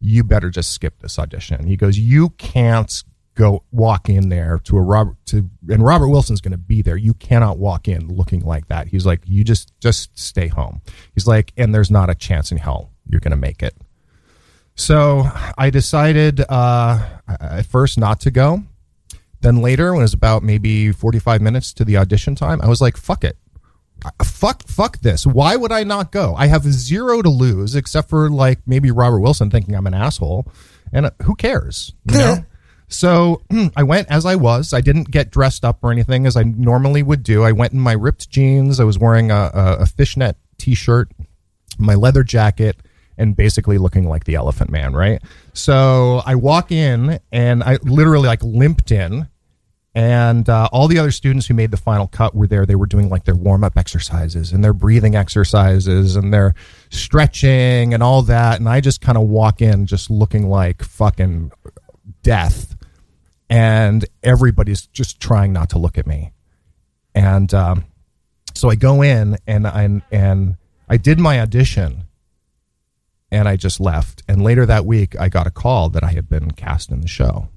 you better just skip this audition. He goes, you can't go walk in there to a Robert to, and Robert Wilson's going to be there. You cannot walk in looking like that. He's like, you just, just stay home. He's like, and there's not a chance in hell you're going to make it. So I decided uh, at first not to go. Then later, when it was about maybe forty-five minutes to the audition time, I was like, fuck it. Fuck, fuck this. Why would I not go? I have zero to lose except for like maybe Robert Wilson thinking I'm an asshole. And who cares? You know? So I went as I was. I didn't get dressed up or anything as I normally would do. I went in my ripped jeans. I was wearing a, a, a fishnet T-shirt, my leather jacket, and basically looking like the Elephant Man, right? So I walk in and I literally like limped in. And uh, all the other students who made the final cut were there. They were doing like their warm-up exercises and their breathing exercises and their stretching and all that. And I just kind of walk in just looking like fucking death. And everybody's just trying not to look at me. And um, so I go in and I, and I did my audition and I just left. And later that week, I got a call that I had been cast in the show.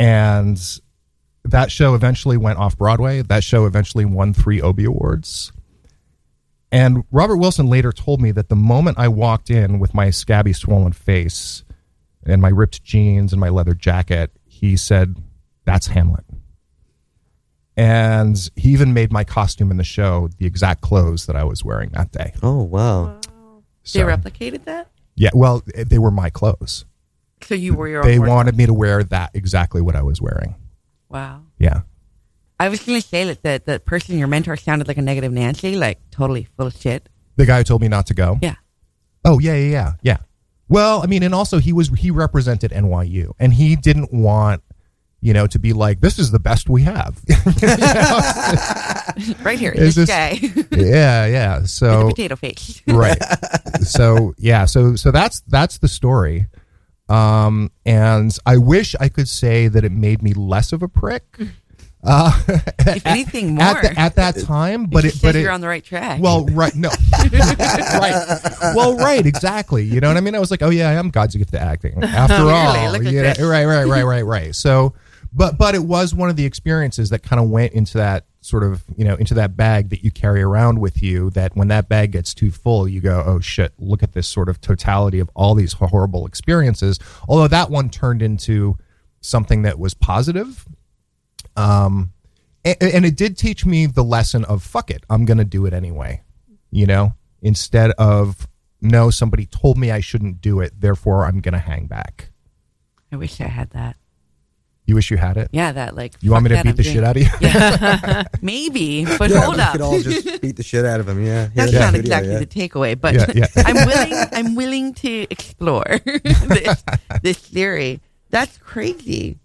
And that show eventually went off Broadway. That show eventually won three Obie Awards. And Robert Wilson later told me that the moment I walked in with my scabby, swollen face and my ripped jeans and my leather jacket, he said, "That's Hamlet." And he even made my costume in the show the exact clothes that I was wearing that day. Oh, wow. wow. So, they replicated that? Yeah, well, they were my clothes. So you were your own. They wanted me to wear that exactly what I was wearing. Wow. Yeah. I was going to say that the, the person, your mentor, sounded like a negative Nancy, like totally full of shit. The guy who told me not to go? Yeah. Oh, yeah, yeah, yeah, yeah. Well, I mean, and also he was he represented N Y U, and he didn't want, you know, to be like, this is the best we have. Right here, this, this guy. Yeah, yeah. So with a potato face. Right. So, yeah, so so that's that's the story. Um, and I wish I could say that it made me less of a prick. Uh, if anything, more at, the, at that time, but it, but it, you're on the right track. Well, right, no, right. Well, right, exactly. You know what I mean? I was like, oh yeah, I am God's gift to acting. After oh, all, really? Yeah, right, right, right, right, right. So, but but it was one of the experiences that kind of went into that sort of you know into that bag that you carry around with you. That when that bag gets too full, you go, oh shit, look at this sort of totality of all these horrible experiences. Although that one turned into something that was positive. Um, and, and it did teach me the lesson of, fuck it, I'm going to do it anyway, you know, instead of, no, somebody told me I shouldn't do it, therefore I'm going to hang back. I wish I had that. You wish you had it? Yeah, that like. You want me to beat I'm the doing... shit out of you? Yeah. Maybe, but yeah, hold up. We could all just beat the shit out of him, yeah. That's yeah. not yeah. exactly yeah. the takeaway, but yeah, yeah. I'm willing I'm willing to explore this, this theory. That's crazy.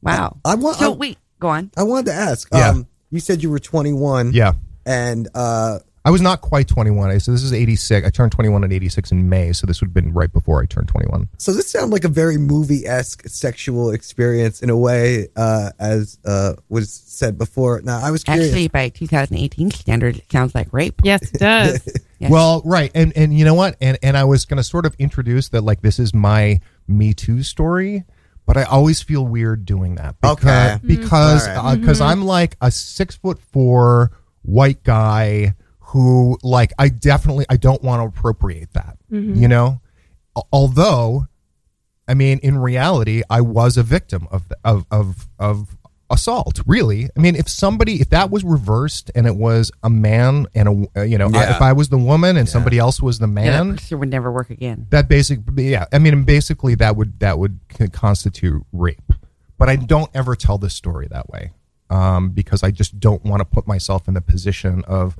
Wow. I, I want, so I, wait, go on. I wanted to ask. Yeah. Um, you said you were twenty-one. Yeah. And uh, I was not quite twenty-one. I so this is eighty-six. I turned twenty-one in eighty-six in May, so this would have been right before I turned twenty-one. So this sounds like a very movie-esque sexual experience in a way, uh, as uh, was said before. Now, I was curious. Actually, by two thousand eighteen standards, it sounds like rape. Yes, it does. Yes. Well, right. And and you know what? And and I was going to sort of introduce that, like, this is my Me Too story. But I always feel weird doing that because okay. because right. uh, mm-hmm. I'm like a six foot four white guy who like I definitely I don't want to appropriate that, mm-hmm. you know, although, I mean, in reality, I was a victim of, of of of assault, really. I mean, if somebody if that was reversed and it was a man and, a you know, yeah. I, if I was the woman and yeah. somebody else was the man, it yeah, would never work again. That basically. Yeah. I mean, basically that would that would constitute rape. But I don't ever tell this story that way, um, because I just don't want to put myself in the position of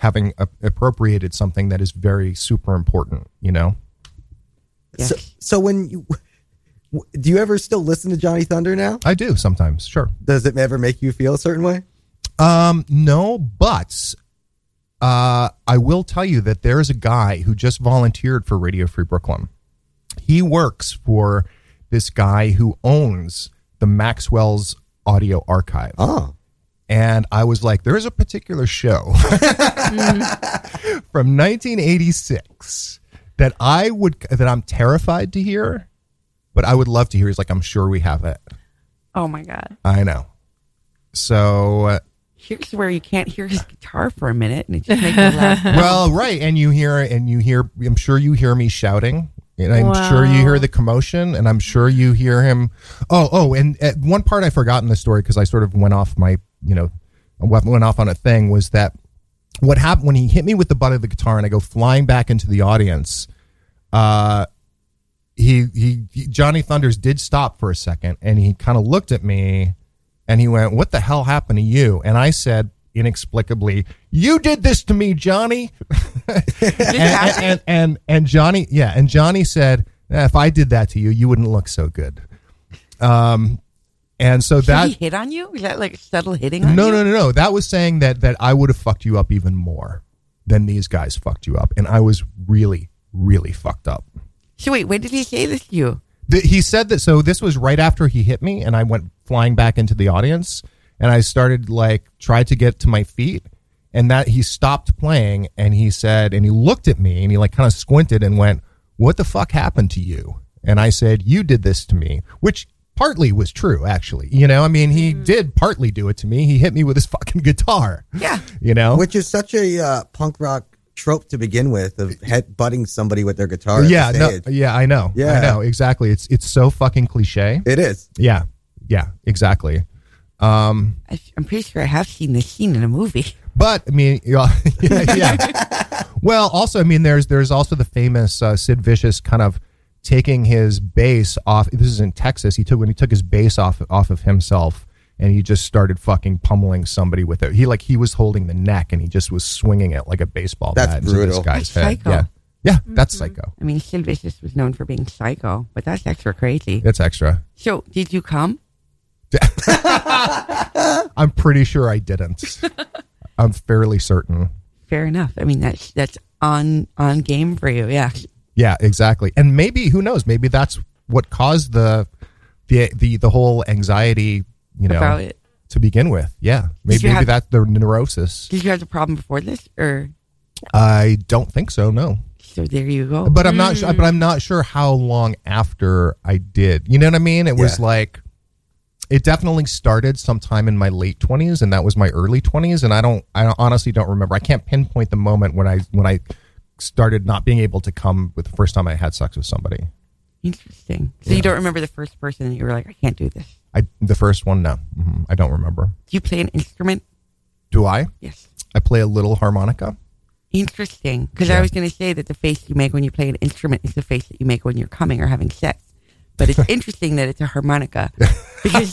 having a- appropriated something that is very super important, you know. Yes. So, so when you. Do you ever still listen to Johnny Thunder now? I do sometimes, sure. Does it ever make you feel a certain way? Um, no, but uh, I will tell you that there is a guy who just volunteered for Radio Free Brooklyn. He works for this guy who owns the Maxwell's Audio Archive. Oh. And I was like, there is a particular show mm-hmm. from nineteen eighty-six that I would that I'm terrified to hear. But I would love to hear. He's like, I'm sure we have it. Oh, my God. I know. So uh, here's where you can't hear his guitar for a minute, and it just makes me laugh. Well, right, and you hear, and you hear. I'm sure you hear me shouting, and I'm wow. sure you hear the commotion, and I'm sure you hear him. Oh, oh, and at one part I forgot in the story because I sort of went off my, you know, went off on a thing was that what happened when he hit me with the butt of the guitar, and I go flying back into the audience. Uh, he, he, he Johnny Thunders did stop for a second, and he kind of looked at me. And he went, what the hell happened to you? And I said, inexplicably, you did this to me, Johnny. and, and, and, and Johnny, yeah. And Johnny said, eh, if I did that to you, you wouldn't look so good. Um, And so that Did he hit on you? Was that like subtle hitting on no, you? No, no, no, no. That was saying that, that I would have fucked you up even more than these guys fucked you up. And I was really, really fucked up. So wait, when did he say this to you? He said that, so this was right after he hit me, and I went flying back into the audience, and I started, like, tried to get to my feet, and that he stopped playing, and he said, and he looked at me, and he, like, kind of squinted and went, what the fuck happened to you? And I said, you did this to me, which partly was true, actually. You know, I mean, he mm. did partly do it to me. He hit me with his fucking guitar. Yeah. You know? Which is such a uh, punk rock trope to begin with of head butting somebody with their guitar. Yeah, no, yeah, I know. Yeah, I know exactly. It's it's so fucking cliche. It is. Yeah, yeah, exactly. Um, I, I'm pretty sure I have seen this scene in a movie. But I mean, yeah, yeah. Well, also, I mean, there's there's also the famous uh, Sid Vicious kind of taking his bass off. This is in Texas. He took when he took his bass off off of himself. And he just started fucking pummeling somebody with it. He like he was holding the neck, and he just was swinging it like a baseball that's bat brutal. into this guy's that's head. Psycho. Yeah, yeah, mm-hmm. That's psycho. I mean, Sid Vicious was known for being psycho, but that's extra crazy. It's extra. So, did you come? I'm pretty sure I didn't. I'm fairly certain. Fair enough. I mean, that's that's on on game for you. Yeah. Yeah, exactly. And maybe who knows? Maybe that's what caused the the the, the whole anxiety. You know, about it. To begin with, yeah, maybe, maybe have, that's the neurosis. Did you have the problem before this, or? I don't think so. No. So there you go. But I'm mm. not. Sure, but I'm not sure how long after I did. You know what I mean? It yeah. was like, it definitely started sometime in my late twenties, and that was my early twenties. And I don't. I honestly don't remember. I can't pinpoint the moment when I when I started not being able to come with the first time I had sex with somebody. Interesting. So yeah. You don't remember the first person that you were like, I can't do this. I, the first one, no. Mm-hmm. I don't remember. Do you play an instrument? Do I? Yes. I play a little harmonica. Interesting. Because yeah. I was going to say that the face you make when you play an instrument is the face that you make when you're coming or having sex. But it's interesting that it's a harmonica. Because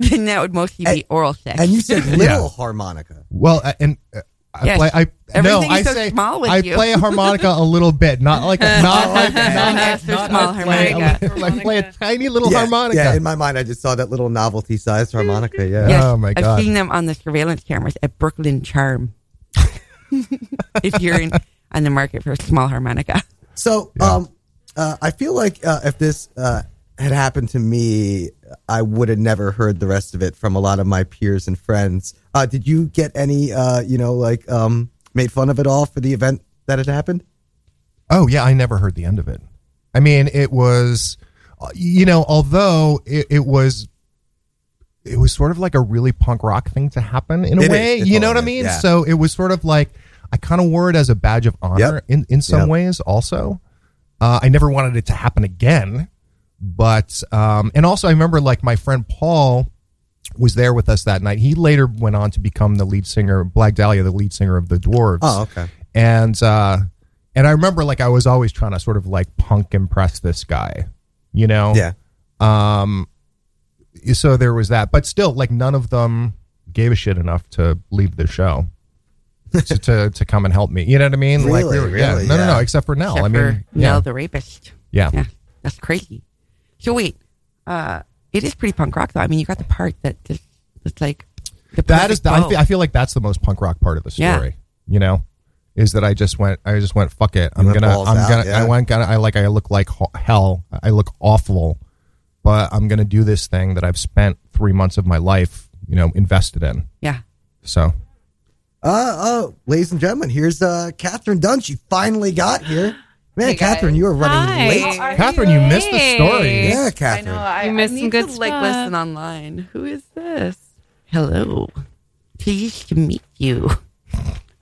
then that would mostly be and, oral sex. And you said little yeah. harmonica. Well, uh, and... Uh, I yes. play. I no. I so say. I you. play a harmonica a little bit, not like a not like not, not, not small play, harmonica. I, I play a tiny little yeah, harmonica. Yeah, in my mind, I just saw that little novelty-sized harmonica. Yeah. Yes, oh my god! I've seen them on the surveillance cameras at Brooklyn Charm. If you're in, on the market for a small harmonica, so yeah. um, uh, I feel like uh, if this uh, had happened to me, I would have never heard the rest of it from a lot of my peers and friends. Uh, did you get any, uh, you know, like um, made fun of it all for the event that had happened? Oh, yeah. I never heard the end of it. I mean, it was, you know, although it, it was it was sort of like a really punk rock thing to happen in a it way. You know what I mean? Yeah. So it was sort of like I kind of wore it as a badge of honor yep. in, in some yep. ways also. Uh, I never wanted it to happen again. But, um, and also I remember like my friend Paul was there with us that night. He later went on to become the lead singer, Black Dahlia, the lead singer of the Dwarves. Oh, okay. And, uh, and I remember like I was always trying to sort of like punk impress this guy, you know? Yeah. Um, so there was that, but still like none of them gave a shit enough to leave the show to, to, to come and help me. You know what I mean? Really? Like, we were, yeah. Really? No, yeah. no, no. Except for Nell. Except I mean, yeah. Nell, the rapist. Yeah. yeah. That's crazy. So wait, uh, it is pretty punk rock though. I mean, you got the part that just, it's like the that is. The, I, feel, I feel like that's the most punk rock part of the story. Yeah. You know, is that I just went. I just went. Fuck it. I'm gonna. I'm out, gonna. Yeah. I went. Gonna. I like. I look like hell. I look awful. But I'm gonna do this thing that I've spent three months of my life, you know, invested in. Yeah. So. Uh oh, ladies and gentlemen, here's uh, Catherine Dunn. She finally got here. Man, hey Catherine, guys. You are running Hi. late. Are Catherine, you, you missed the story. Yeah, Catherine. I know. I, you missed I need some good to, like, listen online. Who is this? Hello. Pleased to meet you.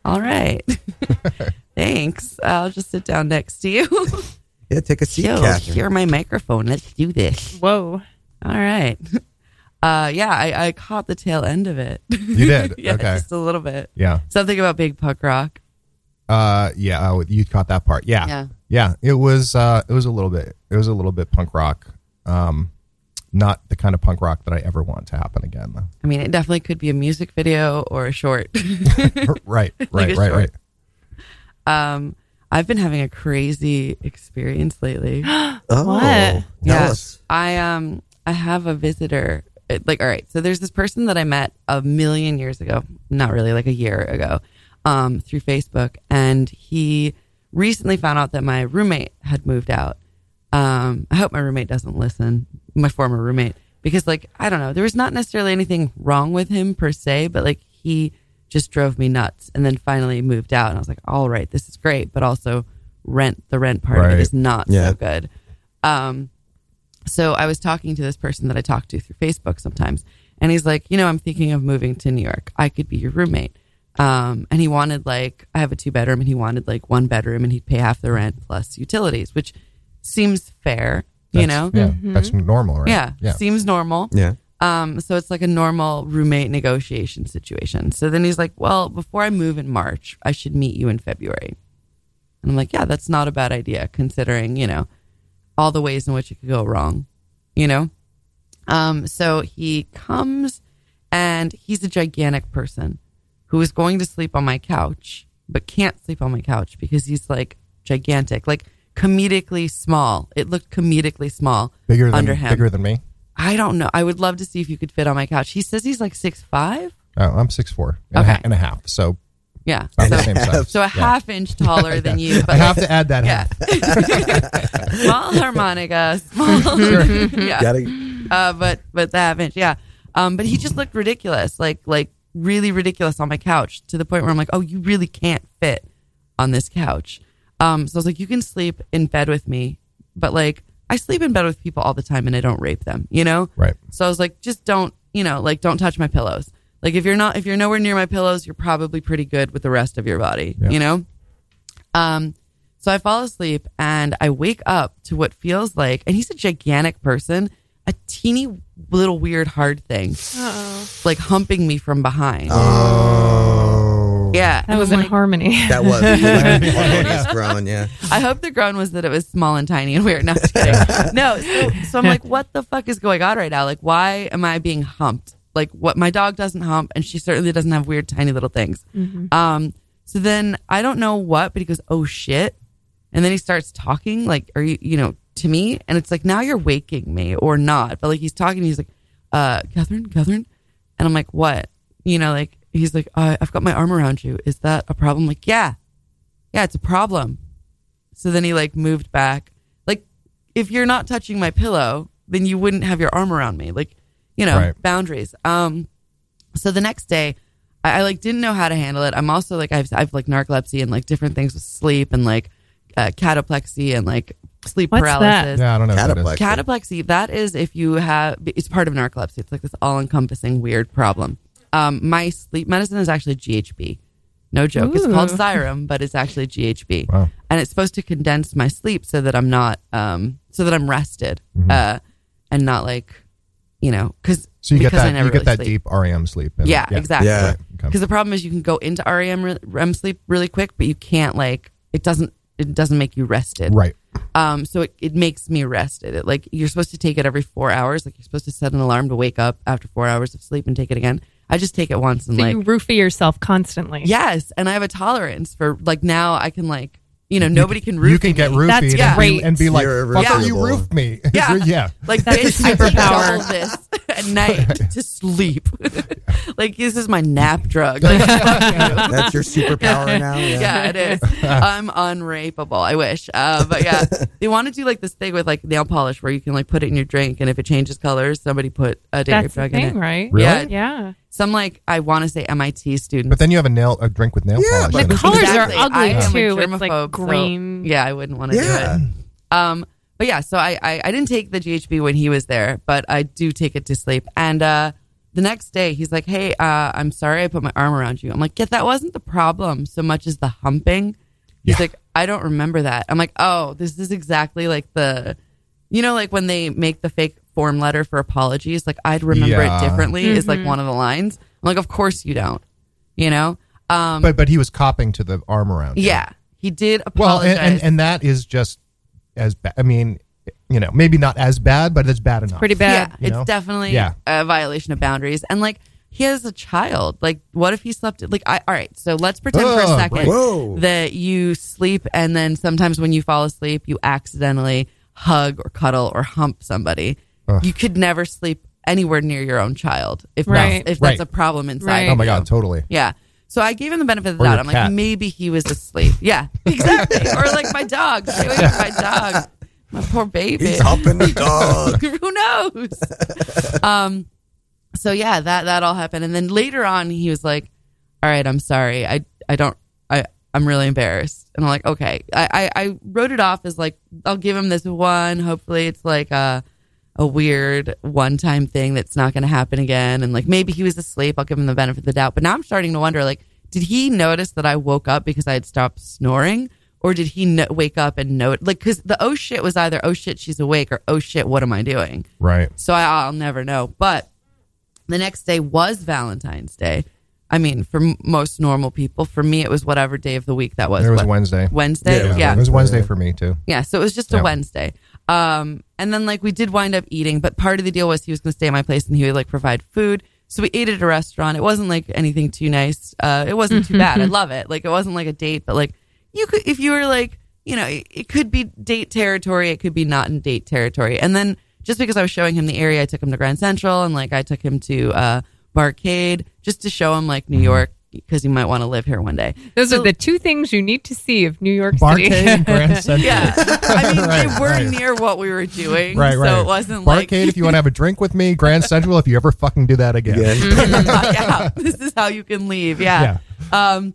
All right. Thanks. I'll just sit down next to you. Yeah, take a seat, Yo, Catherine. Hear my microphone. Let's do this. Whoa. All right. Uh, yeah, I, I caught the tail end of it. You did? Yeah, okay. Just a little bit. Yeah. Something about Big Puck Rock. Uh, yeah, oh, you caught that part. Yeah. Yeah. Yeah, it was, uh, it was a little bit, it was a little bit punk rock. Um, not the kind of punk rock that I ever want to happen again, though. I mean, it definitely could be a music video or a short. right, right, like a right, short. right. Um, I've been having a crazy experience lately. Oh, what? Yes. Yeah. I, um, I have a visitor. Like, all right. So there's this person that I met a million years ago, not really, like a year ago, um, through Facebook. And he recently found out that my roommate had moved out. Um, I hope my roommate doesn't listen, my former roommate, because, like, I don't know, there was not necessarily anything wrong with him per se, but, like, he just drove me nuts and then finally moved out. And I was like, all right, this is great. But also rent, the rent part right. of it is not yeah. so good. Um, So I was talking to this person that I talk to through Facebook sometimes. And he's like, you know, I'm thinking of moving to New York. I could be your roommate. Um, and he wanted, like, I have a two bedroom and he wanted like one bedroom and he'd pay half the rent plus utilities, which seems fair, you that's, know? Yeah, mm-hmm. That's normal, right? Yeah, yeah, seems normal. Yeah. Um, so it's like a normal roommate negotiation situation. So then he's like, well, before I move in March, I should meet you in February. And I'm like, yeah, that's not a bad idea considering, you know, all the ways in which it could go wrong, you know? Um, so he comes and he's a gigantic person who is going to sleep on my couch, but can't sleep on my couch because he's like gigantic, like comedically small. It looked comedically small bigger than, under him. Bigger than me? I don't know. I would love to see if you could fit on my couch. He says he's like six five. Oh, I'm six four and, okay. and a half. So yeah. So, same size. so a yeah. half inch taller yeah. than you. But I have like, to add that. Yeah. Small harmonica. Small. Sure. Yeah. Gotta... Uh, but, but that half inch. Yeah. Um, but he just looked ridiculous. Like, like really ridiculous on my couch to the point where I'm like, oh, you really can't fit on this couch. Um, so I was like, you can sleep in bed with me, but like I sleep in bed with people all the time and I don't rape them, you know? Right. So I was like, just don't, you know, like don't touch my pillows. Like if you're not, if you're nowhere near my pillows, you're probably pretty good with the rest of your body, yeah. you know? Um, so I fall asleep and I wake up to what feels like, and he's a gigantic person, a teeny little weird hard thing, Uh-oh. like humping me from behind. Oh, yeah. That was in like, harmony. That was harmonious groan. Yeah. I hope the groan was that it was small and tiny and weird. No, just kidding. no. So, so I'm like, what the fuck is going on right now? Like, why am I being humped? Like, what, my dog doesn't hump and she certainly doesn't have weird tiny little things. Mm-hmm. Um, so then I don't know what, but he goes, oh shit. And then he starts talking like, are you, you know, to me. And it's like, now you're waking me or not. But like, he's talking, he's like, uh, Catherine, Catherine. And I'm like, what? You know, like, he's like, uh, I've got my arm around you. Is that a problem? Like, yeah, yeah, it's a problem. So then he like moved back. Like, if you're not touching my pillow, then you wouldn't have your arm around me. Like, you know, right. boundaries. Um, so the next day I, I like didn't know how to handle it. I'm also like, I've, I've like narcolepsy and like different things with sleep and like uh, cataplexy and like sleep What's paralysis. That? Yeah, I don't know. Cataplexy. Cataplexy. That is if you have, it's part of narcolepsy. It's like this all encompassing weird problem. Um, my sleep medicine is actually G H B. No joke. Ooh. It's called Xyrem, but it's actually G H B. Wow. And it's supposed to condense my sleep so that I'm not, um, so that I'm rested mm-hmm. uh, and not like, you know, cause, so you because get that, I never you get really that sleep. deep R E M sleep. And, yeah, yeah, exactly. Because yeah. right. the problem is you can go into R E M, R E M sleep really quick, but you can't like, it doesn't, it doesn't make you rested. Right. Um. So it, it makes me rested. It, like you're supposed to take it every four hours. Like you're supposed to set an alarm to wake up after four hours of sleep and take it again. I just take it once and so like. you roofie yourself constantly. Yes. And I have a tolerance for like, now I can like, You know, nobody you, can roofie me. You can get roofied That's and, yeah. be, and be like, fuck yeah. you roofed me. Yeah. yeah. Like, that is superpower. All this at night to sleep. Like, this is my nap drug. Like, that's your superpower now? Yeah, yeah it is. I'm unrapeable. I wish. Uh, but yeah, they want to do like this thing with like nail polish where you can like put it in your drink and if it changes colors, somebody put a dairy That's drug the thing, in it. right? Really? Yeah. yeah. Some like I want to say M I T students, but then you have a nail a drink with nail yeah, polish. The colors exactly. are ugly I too. Am a it's like green. So, yeah, I wouldn't want to yeah. do it. Um, but yeah, so I, I I didn't take the G H B when he was there, but I do take it to sleep. And uh, the next day, he's like, hey, uh, I'm sorry I put my arm around you. I'm like, yeah, that wasn't the problem so much as the humping. He's yeah. like, I don't remember that. I'm like, oh, this is exactly like the, you know, like when they make the fake form letter for apologies, like I'd remember yeah. it differently mm-hmm. is like one of the lines. I'm like, of course you don't, you know? Um, but but he was copping to the arm around you. Yeah, he did apologize. Well, and, and, and that is just as bad. I mean, you know, maybe not as bad, but it's bad enough. It's pretty bad. Yeah, it's know? definitely yeah. a violation of boundaries. And like, he has a child. Like, what if he slept? Like, I, all right. So let's pretend oh, for a second whoa. that you sleep, and then sometimes when you fall asleep, you accidentally hug or cuddle or hump somebody. Ugh. You could never sleep anywhere near your own child if right. that's, if right. that's a problem inside. Right. Oh my God, totally. Yeah. So I gave him the benefit of the doubt. I'm cat. like, maybe he was asleep. Yeah, exactly. Or like my dog. She was yeah. my dog. My poor baby. He's humping the dog. Who knows? Um. So yeah, that, that all happened. And then later on, he was like, all right, I'm sorry. I, I don't, I, I'm really embarrassed. And I'm like, okay. I, I, I wrote it off as like, I'll give him this one. Hopefully it's like a, a weird one-time thing that's not going to happen again. And like, maybe he was asleep. I'll give him the benefit of the doubt. But now I'm starting to wonder, like, did he notice that I woke up because I had stopped snoring? Or did he no- wake up and know it? Like, because the oh shit was either, oh shit, she's awake, or oh shit, what am I doing? Right. So I, I'll never know. But the next day was Valentine's Day. I mean, for m- most normal people, for me, it was whatever day of the week that was. It was what, Wednesday. Wednesday? Yeah, yeah. yeah. It was Wednesday for me, too. Yeah, so it was just yeah. a Wednesday. Um, and then, like, we did wind up eating, but part of the deal was he was going to stay at my place and he would, like, provide food. So we ate at a restaurant. It wasn't, like, anything too nice. Uh, it wasn't too bad. I love it. Like, it wasn't, like, a date, but, like, you could, if you were, like, you know, it could be date territory. It could be not in date territory. And then, just because I was showing him the area, I took him to Grand Central and like I took him to uh, Barcade just to show him like New York because he might want to live here one day. Those so, are the two things you need to see of New York Barcade City. Barcade and Grand Central. Yeah. I mean, right, they were right. near what we were doing. Right, right. So it wasn't Barcade, like. Barcade, if you want to have a drink with me. Grand Central, if you ever fucking do that again. Yeah. Mm-hmm. yeah. This is how you can leave. Yeah. Yeah. Um,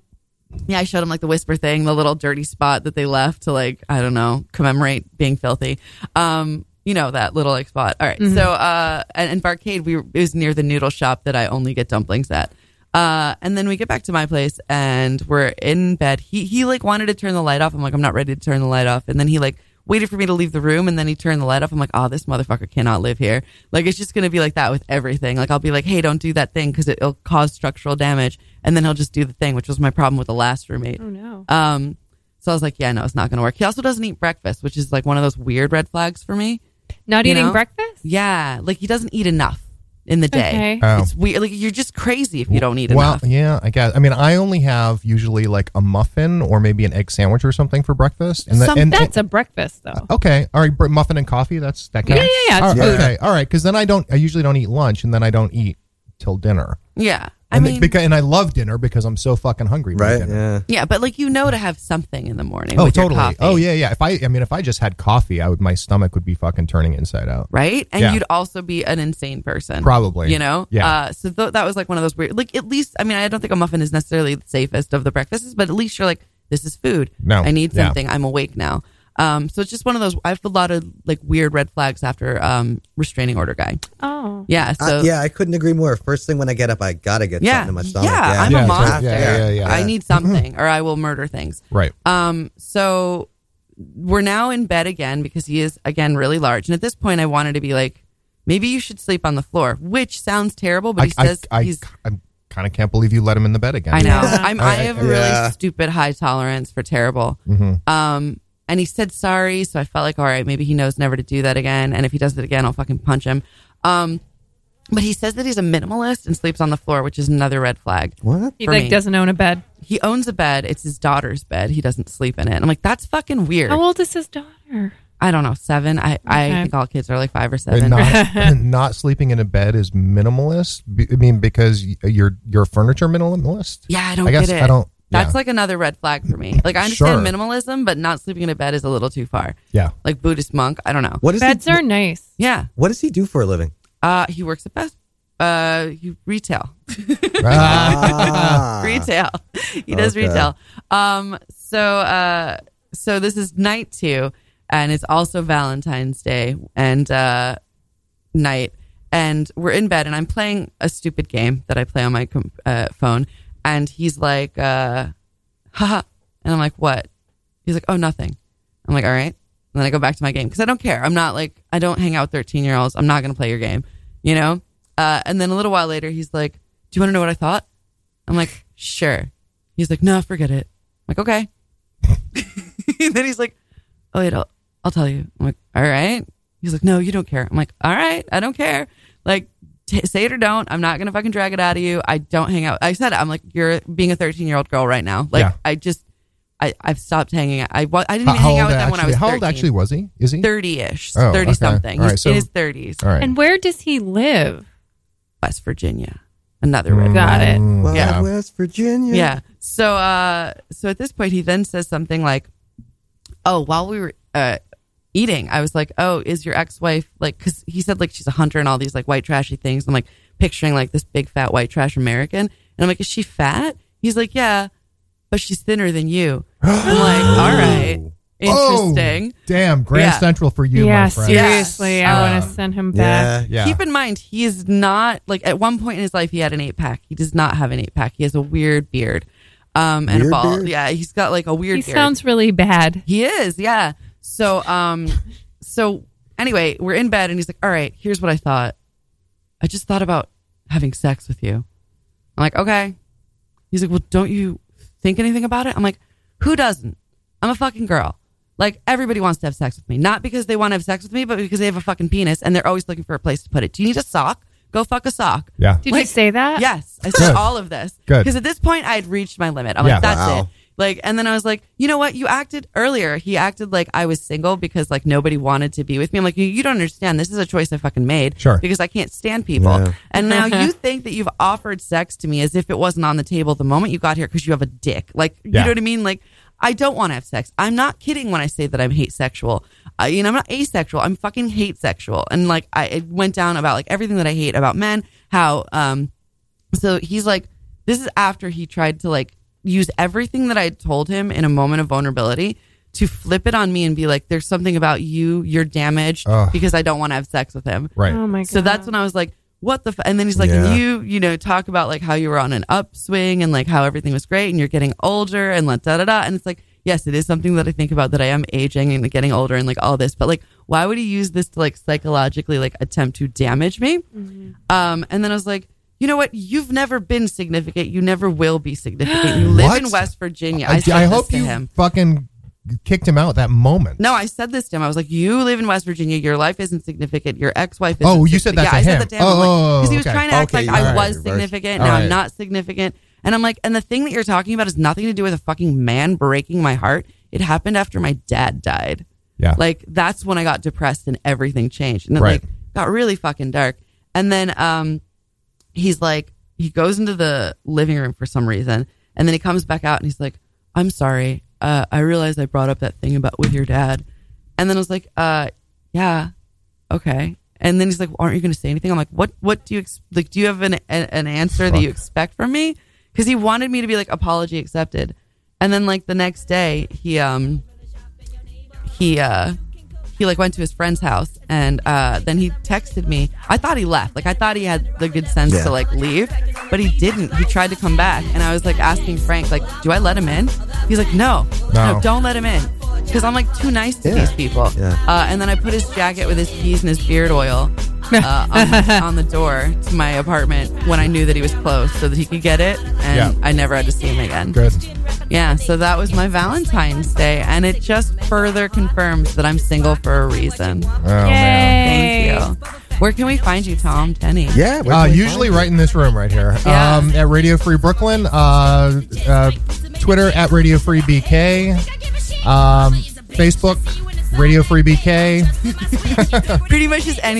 yeah, I showed him like the whisper thing, the little dirty spot that they left to like, I don't know, commemorate being filthy. Um, You know, that little like spot. All right. Mm-hmm. So, uh, and, and Barcade, we were, it was near the noodle shop that I only get dumplings at. Uh, and then we get back to my place and we're in bed. He, he like wanted to turn the light off. I'm like, I'm not ready to turn the light off. And then he like waited for me to leave the room and then he turned the light off. I'm like, oh, this motherfucker cannot live here. Like, it's just going to be like that with everything. Like, I'll be like, hey, don't do that thing because it'll cause structural damage. And then he'll just do the thing, which was my problem with the last roommate. Oh, no. Um, so I was like, yeah, no, it's not going to work. He also doesn't eat breakfast, which is like one of those weird red flags for me. Not you eating know? breakfast? Yeah. Like, he doesn't eat enough in the day. Okay. Oh. It's weird. Like, you're just crazy if you don't eat well, enough. Well, yeah, I guess. I mean, I only have usually, like, a muffin or maybe an egg sandwich or something for breakfast. And, the, Some, and That's and, a breakfast, though. Okay. All right. Muffin and coffee, that's that counts? Yeah, yeah, yeah. All right, yeah. Okay. All right. Because then I don't, I usually don't eat lunch, and then I don't eat till dinner. Yeah. I and mean, because, and I love dinner because I'm so fucking hungry. Right. Yeah. yeah. But like, you know, to have something in the morning. Oh, with totally. Your coffee. Oh, yeah. Yeah. If I, I mean, if I just had coffee, I would, my stomach would be fucking turning inside out. Right. And yeah. you'd also be an insane person. Probably. You know? Yeah. Uh, so th- that was like one of those weird, like, at least, I mean, I don't think a muffin is necessarily the safest of the breakfasts, but at least you're like, this is food. No. I need something. Yeah. I'm awake now. Um, so it's just one of those. I have a lot of like weird red flags after um, restraining order guy. Oh, yeah. So uh, yeah, I couldn't agree more. First thing when I get up, I gotta get yeah, something in my stomach. Yeah, yeah. I'm yeah, a monster. Yeah, yeah, yeah, yeah. I need something, or I will murder things. Right. Um. So we're now in bed again because he is again really large, and at this point, I wanted to be like, maybe you should sleep on the floor, which sounds terrible, but he I, says I, I, he's. I'm, kind of can't believe you let him in the bed again. I know. I'm, I have a really yeah. stupid high tolerance for terrible. Mm-hmm. Um. And he said sorry, so I felt like, all right, maybe he knows never to do that again. And if he does it again, I'll fucking punch him. Um, but he says that he's a minimalist and sleeps on the floor, which is another red flag. What? He like me. doesn't own a bed. He owns a bed. It's his daughter's bed. He doesn't sleep in it. And I'm like, that's fucking weird. How old is his daughter? I don't know, seven. I, okay. I think all kids are like five or seven. Not, not sleeping in a bed is minimalist. I mean, because you're you're furniture minimalist. Yeah, I don't I guess get it. I don't. That's yeah. like another red flag for me. Like, I understand sure. minimalism, but not sleeping in a bed is a little too far. Yeah. Like Buddhist monk. I don't know. What is Beds he, are nice. Yeah. What does he do for a living? Uh, he works at Best uh, he, retail. Ah. retail. He does okay. retail. Um. So, uh, so this is night two, and it's also Valentine's Day and uh, night. and we're in bed, and I'm playing a stupid game that I play on my uh, phone, and he's like, uh, haha, and I'm like, what? He's like, oh, nothing. I'm like, all right. And then I go back to my game because I don't care. I'm not like, I don't hang out with thirteen-year-olds. I'm not going to play your game, you know? Uh, and then a little while later, he's like, do you want to know what I thought? I'm like, sure. He's like, no, forget it. I'm like, okay. And then he's like, oh, wait, I'll, I'll tell you. I'm like, all right. He's like, no, you don't care. I'm like, all right, I don't care. Like, t- say it or don't. I'm not going to fucking drag it out of you. I don't hang out. I said, I'm like, you're being a thirteen-year-old girl right now. Like, yeah. I just... I, I've stopped hanging out. I, I didn't even hang out with them when I was thirteen. How old actually was he? Is he? thirty-ish. Oh, thirty okay. Something. Right, so, in his thirties. Right. And where does he live? West Virginia. Another mm, red. Got it. Well, yeah. West Virginia. Yeah. So uh, so at this point, he then says something like, oh, while we were uh, eating, I was like, oh, is your ex-wife, like, because he said, like, she's a hunter and all these, like, white trashy things. I'm, like, picturing, like, this big, fat, white trash American. And I'm like, is she fat? He's like, yeah. But she's thinner than you. I'm like, all right. Interesting. Oh, damn, Grand yeah. Central for you, yeah, my friend. Seriously, yes. I um, want to send him back. Yeah, yeah. Keep in mind, he is not, like, at one point in his life, he had an eight-pack. He does not have an eight-pack. He has a weird beard. Um, and weird a ball. Beard? Yeah, he's got, like, a weird he beard. He sounds really bad. He is, yeah. So, um, so anyway, we're in bed, and he's like, all right, here's what I thought. I just thought about having sex with you. I'm like, okay. He's like, well, don't you... think anything about it? I'm like, who doesn't? I'm a fucking girl. Like, everybody wants to have sex with me. Not because they want to have sex with me, but because they have a fucking penis and they're always looking for a place to put it. Do you need a sock? Go fuck a sock. Yeah. Did like, you say that? Yes. I said all of this. Good. Because at this point, I had reached my limit. I'm yeah. like, that's wow. it. Like, and then I was like, you know what? You acted earlier. He acted like I was single because, like, nobody wanted to be with me. I'm like, you, you don't understand. This is a choice I fucking made. Sure. Because I can't stand people. Yeah. And now you think that you've offered sex to me as if it wasn't on the table the moment you got here because you have a dick. Like, yeah. you know what I mean? Like, I don't want to have sex. I'm not kidding when I say that I'm hate sexual. Uh, you know, I'm not asexual. I'm fucking hate sexual. And, like, I it went down about, like, everything that I hate about men, how, um, so he's like, this is after he tried to, like, use everything that I told him in a moment of vulnerability to flip it on me and be like, there's something about you, you're damaged Ugh. Because I don't want to have sex with him. Right. Oh my God. So that's when I was like, what the f-? And then he's like, yeah. you, you know, talk about like how you were on an upswing and like how everything was great and you're getting older and like da da da. And it's like, yes, it is something that I think about that I am aging and getting older and like all this, but like, why would he use this to like psychologically like attempt to damage me? Mm-hmm. Um, and then I was like, you know what? You've never been significant. You never will be significant. You live what? in West Virginia. I, I, I hope you him. fucking kicked him out that moment. No, I said this to him. I was like, you live in West Virginia. Your life isn't significant. Your ex-wife isn't Oh, you said that yeah, to I him. I said that to him. Oh, because like, he was okay. trying to act okay, like I right, was significant. Now right. I'm not significant. And I'm like, and the thing that you're talking about has nothing to do with a fucking man breaking my heart. It happened after my dad died. Yeah. Like, that's when I got depressed and everything changed. And it right. like, got really fucking dark. And then... um. He's like, he goes into the living room for some reason. And then he comes back out and he's like, I'm sorry. Uh, I realized I brought up that thing about with your dad. And then I was like, uh, yeah, okay. And then he's like, well, aren't you going to say anything? I'm like, what, what do you, ex- like, do you have an, an, an answer Fuck. that you expect from me? Cause he wanted me to be like apology accepted. And then like the next day he, um, he, uh, he like went to his friend's house and uh, then he texted me. I thought he left. Like I thought he had the good sense yeah. to like leave, but he didn't. He tried to come back and I was like asking Frank, like, do I let him in? He's like, no, no, no don't let him in. Cause I'm like too nice to yeah. these people. Yeah. Uh, and then I put his jacket with his keys and his beard oil uh, on, the, on the door to my apartment when I knew that he was close so that he could get it. And yeah. I never had to see him again. Good. Yeah, so that was my Valentine's Day, and it just further confirms that I'm single for a reason. Oh, man. Thank you. Where can we find you, Tom Kenny? Yeah, uh, usually right in this room right here. Yeah. Um, at Radio Free Brooklyn, uh, uh, Twitter at Radio Free B K, um, Facebook, Radio Free B K. Pretty much just any.